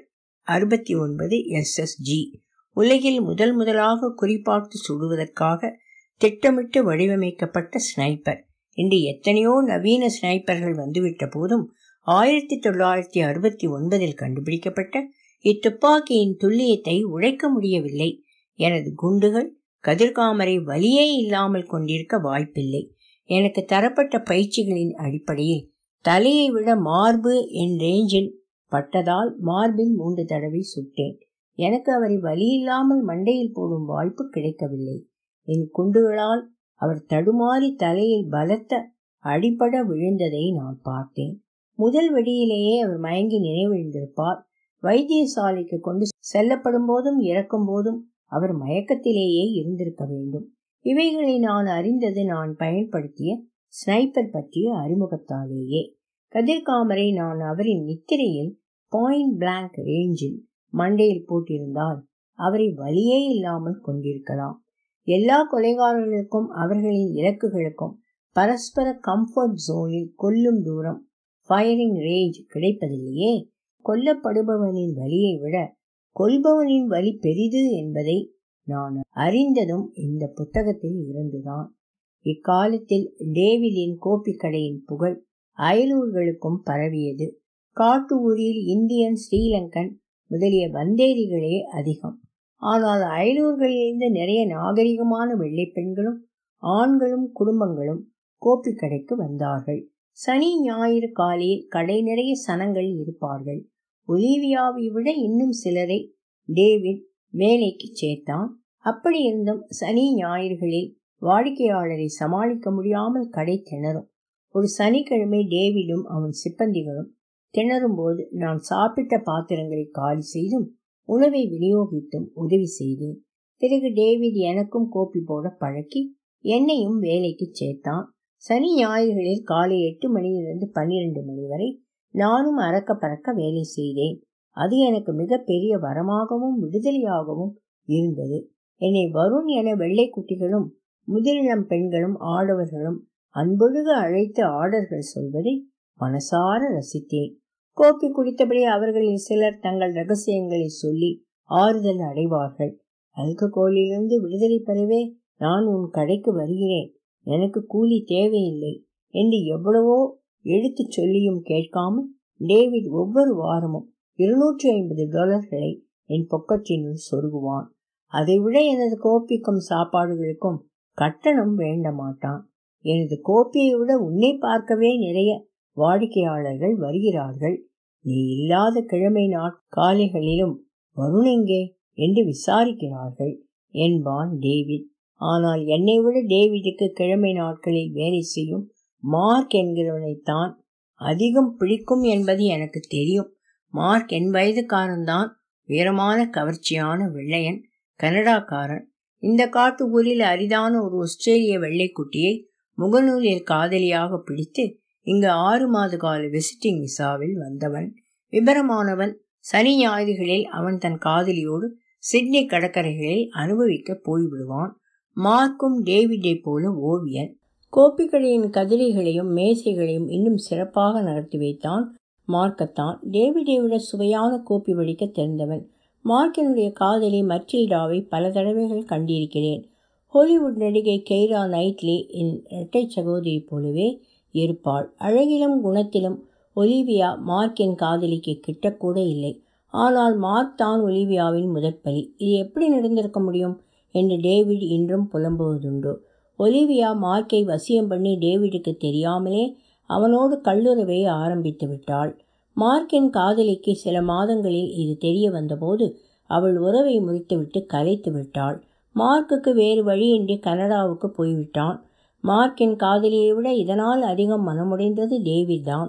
அறுபத்தி ஒன்பது எஸ் எஸ் ஜி. உலகில் முதல் முதலாக குறிபார்த்து சுடுவதற்காக திட்டமிட்டு வடிவமைக்கப்பட்ட ஸ்னைப்பர். இன்று எத்தனையோ நவீன ஸ்னைப்பர்கள் வந்துவிட்ட போதும் ஆயிரத்தி தொள்ளாயிரத்தி அறுபத்தி ஒன்பதில் கண்டுபிடிக்கப்பட்ட இத்துப்பாக்கியின் துல்லியத்தை உழைக்க முடியவில்லை. எனது குண்டுகள் கதிர்காமரை வலியே இல்லாமல் கொண்டிருக்க வாய்ப்பில்லை. எனக்கு தரப்பட்ட பயிற்சிகளின் அடிப்படையில் தலையை விட மார்பு என் ரேஞ்சில் பட்டதால் மார்பில் மூன்று தடவை சுட்டேன். எனக்கு அவரை வலியில்லாமல் மண்டையில் போடும் வாய்ப்பு கிடைக்கவில்லை. என் குண்டுகளால் அவர் தடுமாறி தலையில் பலத்த அடிபட விழுந்ததை நான் பார்த்தேன். முதல் வெடியிலேயே அவர் மயங்கி நினைவிழந்திருப்பார். வைத்தியசாலைக்கு கொண்டு செல்லப்படும் போதும் இறக்கும் போதும் அவர் மயக்கத்திலேயே இருந்திருக்க வேண்டும். இவைகளை நான் அறிந்தது நான் பயன்படுத்திய ஸ்னைப்பர் பற்றிய அறிமுகத்தாலேயே. கதிர்காமரை நான் அவரின் நித்திரையில் பாயிண்ட் பிளாங்க் ரேஞ்சில் மண்டையில் போட்டிருந்தால் அவரை வழியே இல்லாமல் கொண்டிருக்கலாம். எல்லா கொலைகாரர்களுக்கும் அவர்களின் இலக்குகளுக்கும் பரஸ்பர கம்ஃபர்ட் ஜோனில் கொல்லும் தூரம் ஃபயரிங் ரேஞ்ச் கிடைப்பதிலேயே. கொல்லப்படுபவனின் வலியை விட கொல்பவனின் வலி பெரிது என்பதை நான் அறிந்ததும் இந்த புத்தகத்தில் இருந்துதான். இக்காலத்தில் டேவிடின் கோப்பி கடையின் புகழ் அயலூர்களுக்கும் பரவியது. காட்டு ஊரில் இந்தியன், ஸ்ரீலங்கன் முதலிய வந்தேரிகளே அதிகம். ஆனால் அயலூர்களிலிருந்து நிறைய நாகரிகமான வெள்ளை பெண்களும் ஆண்களும் குடும்பங்களும் கோப்பி கடைக்கு வந்தார்கள். சனி ஞாயிறு காலையில் கடை நிறைய சனங்கள் இருப்பார்கள். ஒலிவியாவை விட இன்னும் சிலரை டேவிட் வேலைக்கு சேர்த்தான். அப்படி இருந்தும் சனி ஞாயிறுகளில் வாடிக்கையாளரை சமாளிக்க முடியாமல் கடை திணறும். ஒரு சனிக்கிழமை டேவிடும் அவன் சிப்பந்திகளும் திணறும் போது நான் சாப்பிட்ட பாத்திரங்களை காலி செய்தும் உணவை விநியோகித்தும் உதவி செய்தேன். பிறகு டேவிட் எனக்கும் கோப்பி போட பழக்கி என்னையும் வேலைக்கு சேர்த்தான். சனி ஞாயிறுகளில் காலை எட்டு மணியிலிருந்து பன்னிரண்டு மணி வரை நானும் அறக்க பறக்க வேலை செய்தேன். அது எனக்கு மிக பெரிய வரமாகவும் விடுதலையாகவும் இருந்தது. என்னை வருண் என வெள்ளை குட்டிகளும் முதிரிளம் பெண்களும் ஆடவர்களும் அன்பொழுக அழைத்து ஆடர்கள் சொல்வதை மனசார ரசித்தேன். கோப்பி குடித்தபடி அவர்களில் சிலர் தங்கள் ரகசியங்களை சொல்லி ஆறுதல் அடைவார்கள். அல்கஹோலிலிருந்து விடுதலை பெறவே நான் உன் கடைக்கு வருகிறேன், எனக்கு கூலி தேவையில்லை என்று எவ்வளவோ எடுத்து சொல்லியும் கேட்காமல் டேவிட் ஒவ்வொரு வாரமும் இருநூற்றி ஐம்பது டாலர்களை என் பொக்கற்றினுள் சொருகுவான். அதைவிட எனது கோப்பிக்கும் சாப்பாடுகளுக்கும் கட்டணம் வேண்ட மாட்டான். எனது கோப்பியை விட உன்னை பார்க்கவே நிறைய வாடிக்கையாளர்கள் வருகிறார்கள். நீ இல்லாத கிழமை நாட்காலைகளிலும் வருணெங்கே என்று விசாரிக்கிறார்கள் என்பான் டேவிட். ஆனால் என்னை விட டேவிடுக்கு கிழமை நாட்களில் வேலை செய்யும் மார்க் என்கிறவனைத்தான் அதிகம் பிடிக்கும் என்பது எனக்கு தெரியும். மார்க் என் வயதுக்காரன்தான். உயரமான கவர்ச்சியான வெள்ளையன், கனடாக்காரன். இந்த காட்டு ஊரில் அரிதான ஒரு ஆஸ்திரேலிய வெள்ளைக்குட்டியை முகநூலில் காதலியாக பிடித்து இங்கு ஆறு மாத கால விசிட்டிங் விசாவில் வந்தவன். விபரமானவன். சனி ஞாயிறுகளில் அவன் தன் காதலியோடு சிட்னி கடற்கரைகளில் அனுபவிக்க போய்விடுவான். மார்க்கும் டேவிடை போல ஓவியன். கோப்பிக்கடையின் கதிரைகளையும் மேசைகளையும் இன்னும் சிறப்பாக நகர்த்தி வைத்தான் மார்க்கத்தான். டேவிடை விட சுவையான கோப்பி வடிக்க தெரிந்தவன். மார்க்கினுடைய காதலி மற்றில்டாவை பல தடவைகள் கண்டிருக்கிறேன். ஹாலிவுட் நடிகை கெய்ரா நைட்லி என் இரட்டை சகோதரி போலவே இருப்பாள். அழகிலும் குணத்திலும் ஒலிவியா மார்க்கின் காதலிக்கு கிட்டக்கூட இல்லை. ஆனால் மார்க் தான் ஒலிவியாவின் முதற்பலி. இது எப்படி நடந்திருக்க முடியும் என்று டேவிட் இன்றும் புலம்புவதுண்டு. ஒலிவியா மார்க்கை வசியம் பண்ணி டேவிடுக்கு தெரியாமலே அவனோடு கல்லுறவை ஆரம்பித்து விட்டாள். மார்க்கின் காதலிக்கு சில மாதங்களில் இது தெரிய வந்தபோது அவள் உறவை முறித்துவிட்டு கலைத்து விட்டாள். மார்க்குக்கு வேறு வழியின்றி கனடாவுக்கு போய்விட்டான். மார்க்கின் காதலியை விட இதனால் அதிகம் மனமுடைந்தது டேவிட் தான்.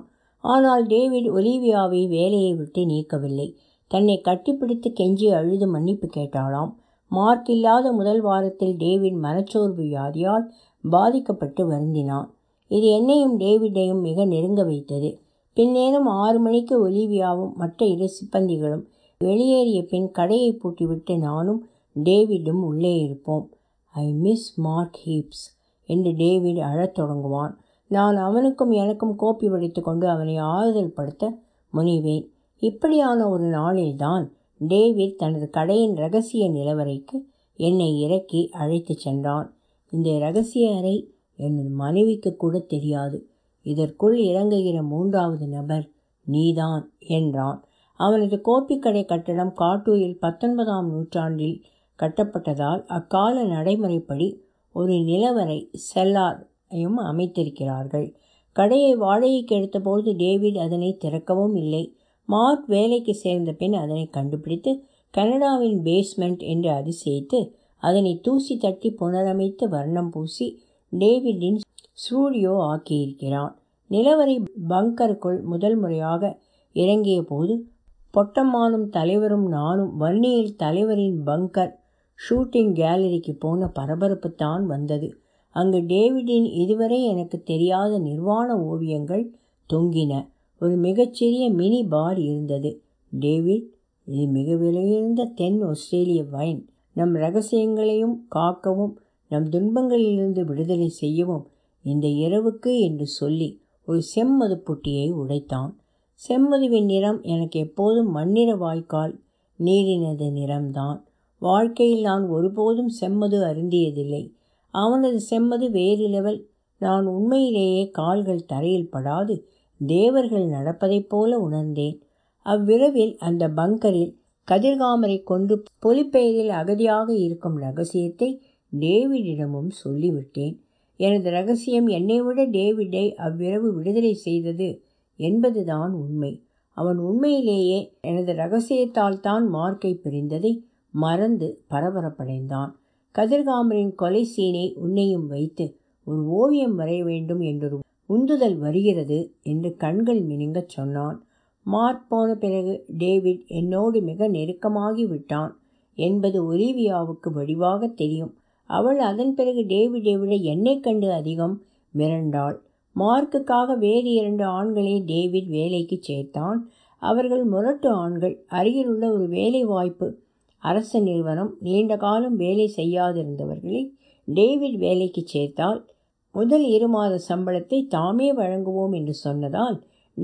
ஆனால் டேவிட் ஒலிவியாவை வேலையை விட்டு நீக்கவில்லை. தன்னை கட்டிப்பிடித்து கெஞ்சி அழுது மன்னிப்பு கேட்டாளாம். மார்க் இல்லாத முதல் வாரத்தில் டேவிட் மனச்சோர்வு வியாதியால் பாதிக்கப்பட்டு வருந்தினான். இது என்னையும் டேவிடையும் மிக நெருங்க வைத்தது. பின்னேறும் ஆறு மணிக்கு ஒலிவியாவும் மற்ற இரு சிப்பந்திகளும் வெளியேறிய பின் கடையை பூட்டிவிட்டு நானும் டேவிடும் உள்ளே இருப்போம். ஐ மிஸ் மார்க் ஹீப்ஸ் என்று டேவிட் அழத் தொடங்குவான். நான் அவனுக்கும் எனக்கும் கோப்பி வடித்து கொண்டு அவனை ஆறுதல் படுத்த முனைவேன். இப்படியான ஒரு நாளில்தான் டேவிட் தனது கடையின் இரகசிய நிலவறைக்கு என்னை இறக்கி அழைத்து சென்றான். இந்த இரகசிய அறை எனது மனைவிக்கு கூட தெரியாது. இதற்குள் இறங்குகிற மூன்றாவது நபர் நீதான் என்றான். அவனது கோப்பிக்கடை கட்டடம் காட்டூரில் பத்தொன்பதாம் நூற்றாண்டில் கட்டப்பட்டதால் அக்கால நடைமுறைப்படி ஒரு நிலவறை செல்லாரையும் அமைத்திருக்கிறார்கள். கடையை வாடகைக்கு எடுத்தபோது டேவிட் அதனை திறக்கவும் இல்லை. மார்க் வேலைக்கு சேர்ந்த பின் அதனை கண்டுபிடித்து கனடாவின் பேஸ்மெண்ட் என்று அதிசயித்து அதனை தூசி தட்டி புனரமைத்து வர்ணம் பூசி டேவிடின் ஸ்டூடியோ ஆக்கியிருக்கிறான். நிலவரை பங்கருக்குள் முதல் முறையாக இறங்கிய போது பொட்டம்மானும் தலைவரும் நானும் வன்னியில் தலைவரின் பங்கர் ஷூட்டிங் கேலரிக்கு போன பரபரப்புத்தான் வந்தது. அங்கு டேவிடின் இதுவரை எனக்கு தெரியாத நிர்வாண ஓவியங்கள் தொங்கின. ஒரு மிகச்சிறிய மினி பார் இருந்தது. டேவிட், இது மிக விலையுயர்ந்த தென் ஆஸ்திரேலிய வைன். நம் இரகசியங்களையும் காக்கவும் நம் துன்பங்களிலிருந்து விடுதலை செய்யவும் இந்த இரவுக்கு என்று சொல்லி ஒரு செம்மது புட்டியை உடைத்தான். செம்மதுவின் நிறம் எனக்கு எப்போதும் மண்ணிற வாய்க்கால் நீரினது நிறம்தான். வாழ்க்கையில் நான் ஒருபோதும் செம்மது அருந்தியதில்லை. அவனது செம்மது வேறு லெவல். நான் உண்மையிலேயே கால்கள் தரையில் படாது தேவர்கள் நடப்பதைப் போல உணர்ந்தேன். அவ்விரவில் அந்த பங்கரில் கதிர்காமரை கொண்டு பொலிப்பெயரில் அகதியாக இருக்கும் இரகசியத்தை டேவிடிடமும் சொல்லிவிட்டேன். எனது இரகசியம் என்னை விட டேவிடை அவ்விரவு விடுதலை செய்தது என்பதுதான் உண்மை. அவன் உண்மையிலேயே எனது இரகசியத்தால் தான் மார்க்கை பிரிந்ததை மறந்து பரபரப்படைந்தான். கதிர்காமரின் கொலை சீனை உன்னையும் வைத்து ஒரு ஓவியம் வரைய வேண்டும் என்றொரு உந்துதல் வருகிறது என்று கண்கள் மினுங்க சொன்னான். மார்க் போன பிறகு டேவிட் என்னோடு மிக நெருக்கமாகி விட்டான் என்பது ஒலிவியாவுக்கு வடிவாக தெரியும். அவள் அதன் பிறகு டேவிடை விட என்னை கண்டு அதிகம் மிரண்டாள். மார்க்குக்காக வேறு இரண்டு ஆண்களை டேவிட் வேலைக்கு சேர்த்தான். அவர்கள் முரட்டு ஆண்கள். அருகிலுள்ள ஒரு வேலை வாய்ப்பு அரசு நிறுவனம் நீண்ட காலம் வேலை செய்யாதிருந்தவர்களை டேவிட் வேலைக்கு சேர்த்தால் முதல் இரு மாத சம்பளத்தை தாமே வழங்குவோம் என்று சொன்னதால்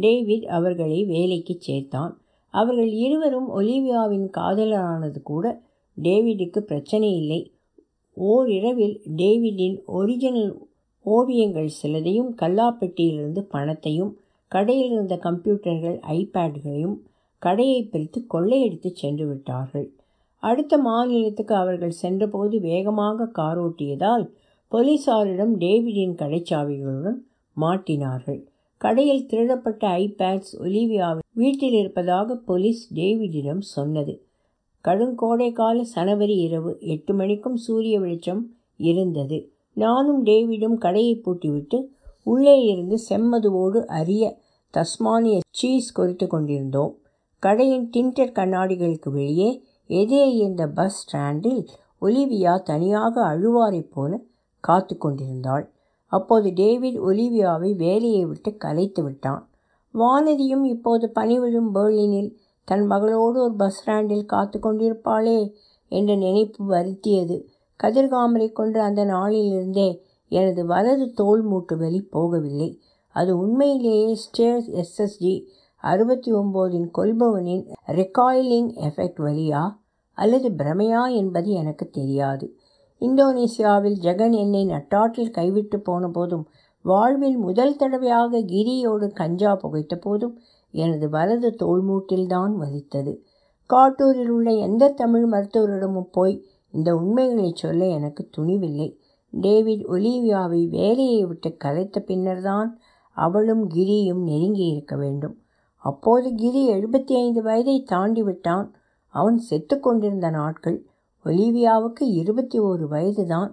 டேவிட் அவர்களை வேலைக்கு சேர்த்தான். அவர்கள் இருவரும் ஒலிவியாவின் காதலரானது கூட டேவிடுக்கு பிரச்சனை இல்லை. ஓரிரவில் டேவிடின் ஒரிஜினல் ஓவியங்கள் சிலதையும் கல்லாப்பெட்டியிலிருந்து பணத்தையும் கடையில் இருந்த கம்ப்யூட்டர்கள் ஐபேட்களையும் கடையை பிரித்து கொள்ளையடித்து சென்று விட்டார்கள். அடுத்த மாநிலத்துக்கு அவர்கள் சென்றபோது வேகமாக காரோட்டியதால் போலீஸாரிடம் டேவிடின் கடைச்சாவிகளுடன் மாட்டினார்கள். கடையில் திருடப்பட்ட ஐபேட்ஸ் ஒலிவியாவின் வீட்டில் இருப்பதாக போலீஸ் டேவிடிடம் சொன்னது. கடுங்கோடைக்கால சனவரி இரவு எட்டு மணிக்கும் சூரிய வெளிச்சம் இருந்தது. நானும் டேவிடும் கடையை பூட்டிவிட்டு உள்ளே இருந்து செம்மதுவோடு அரிய தஸ்மானிய சீஸ் கொறித்து கொண்டிருந்தோம். கடையின் டின்டர் கண்ணாடிகளுக்கு வெளியே எதிரே இருந்த பஸ் ஸ்டாண்டில் ஒலிவியா தனியாக அழுவாரை போல காத்து கொண்டிருந்தாள். அப்போது டேவிட் ஒலிவியாவை வேலையை விட்டு கலைத்து விட்டான். வானதியும் இப்போது பணிவிழும் பெர்லினில் தன் மகளோடு ஒரு பஸ் ஸ்டாண்டில் காத்து கொண்டிருப்பாளே என்ற நினைப்பு வருத்தியது. கதிர்காமரை கொண்டு அந்த நாளிலிருந்தே எனது வலது தோல் மூட்டு வெளி போகவில்லை. அது உண்மையிலேயே ஸ்டேர் எஸ்எஸ்டி அறுபத்தி ஒம்போதின் கொல்பவனின் ரெக்காயிலிங் எஃபெக்ட் வழியா அல்லது பிரமையா என்பது எனக்கு தெரியாது. இந்தோனேசியாவில் ஜெகன் என்னை நட்டாற்றில் கைவிட்டு போன போதும் வாழ்வில் முதல் தடவையாக கிரியோடு கஞ்சா புகைத்த போதும் எனது வலது தோல்மூட்டில்தான் வலித்தது. காட்டூரில் உள்ள எந்த தமிழ் மருத்துவரிடமும் போய் இந்த உண்மைகளை சொல்ல எனக்கு துணிவில்லை. டேவிட் ஒலிவியாவை வேலையை விட்டு கலைத்த பின்னர்தான் அவளும் கிரியும் நெருங்கி இருக்க வேண்டும். அப்போது கிரி எழுபத்தி ஐந்து வயதை தாண்டிவிட்டான். அவன் செத்து கொண்டிருந்த நாட்கள் ஒலிவியாவுக்கு இருபத்தி ஓரு வயது தான்.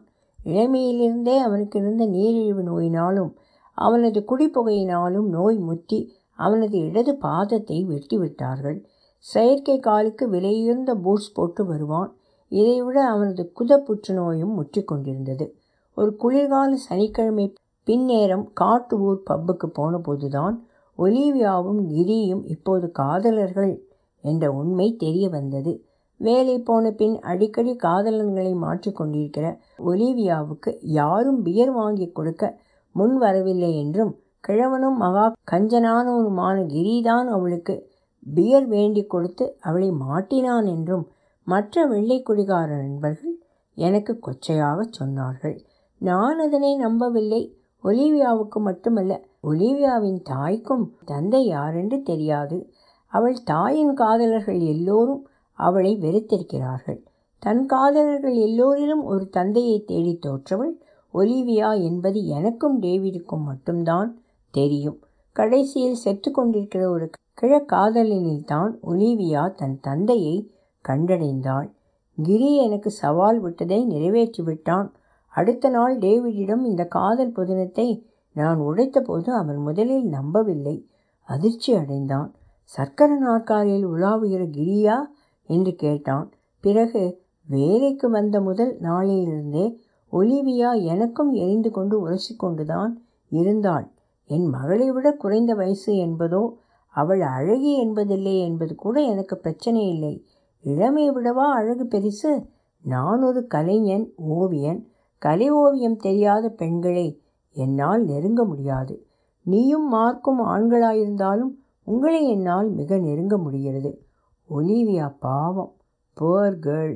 இளமையிலிருந்தே அவனுக்கு இருந்த நீரிழிவு நோயினாலும் அவனது குடிப்புகையினாலும் நோய் முத்தி அவனது இடது பாதத்தை வெட்டிவிட்டார்கள். செயற்கை காலுக்கு விலையுயர்ந்த பூட்ஸ் போட்டு வருவான். இதைவிட அவனது குத புற்றுநோயும் முற்றி கொண்டிருந்தது. ஒரு குளிர்கால சனிக்கிழமை பின்னேரம் காட்டு ஊர் பப்புக்கு போன போதுதான் ஒலிவியாவும் கிரியும் இப்போது காதலர்கள் என்ற உண்மை தெரிய வந்தது. வேலை போன பின் அடிக்கடி காதலன்களை மாற்றிக்கொண்டிருக்கிற ஒலிவியாவுக்கு யாரும் பியர் வாங்கி கொடுக்க முன் வரவில்லை என்றும் கிழவனும் மகா கஞ்சனானவனுமான கிரிதான் அவளுக்கு பியர் வேண்டி கொடுத்து அவளை மாட்டினான் என்றும் மற்ற வெள்ளைக்குடிகார நண்பர்கள் எனக்கு கொச்சையாக சொன்னார்கள். நான் அதனை நம்பவில்லை. ஒலிவியாவுக்கு மட்டுமல்ல, ஒலிவியாவின் தாய்க்கும் தந்தை யாரென்று தெரியாது. அவள் தாயின் காதலர்கள் எல்லோரும் அவளை வெறுத்திருக்கிறார்கள். தன் காதலர்கள் எல்லோரிலும் ஒரு தந்தையை தேடி தோற்றவள் ஒலிவியா என்பது எனக்கும் டேவிடுக்கும் மட்டும்தான் தெரியும். கடைசியில் செத்து கொண்டிருக்கிற ஒரு கிழக்காதலினில்தான் ஒலிவியா தன் தந்தையை கண்டடைந்தாள். கிரி எனக்கு சவால் விட்டதை நிறைவேற்றிவிட்டான். அடுத்த நாள் டேவிடிடம் இந்த காதல் புதினத்தை நான் உழைத்தபோது அவன் முதலில் நம்பவில்லை, அதிர்ச்சி அடைந்தான். சர்க்கர நாற்காலியில் உலாவுகிற கிரியா என்று கேட்டான். பிறகு வேலைக்கு வந்த முதல் நாளிலிருந்தே ஒலிவியா எனக்கும் எரிந்து கொண்டு உரசிக்கொண்டுதான் இருந்தாள். என் மகளை விட குறைந்த வயசு என்பதோ அவள் அழகி என்பதில்லை என்பது கூட எனக்கு பிரச்சனை இல்லை. இளமையை விடவா அழகு பெரிசு? நான் ஒரு கலைஞன், ஓவியன். கலை ஓவியம் தெரியாத பெண்களை என்னால் நெருங்க முடியாது. நீயும் மார்க்கும் ஆண்களாயிருந்தாலும் உங்களை என்னால் மிக நெருங்க முடிகிறது. ஒலிவியா பாவம், புவர் கேர்ள்.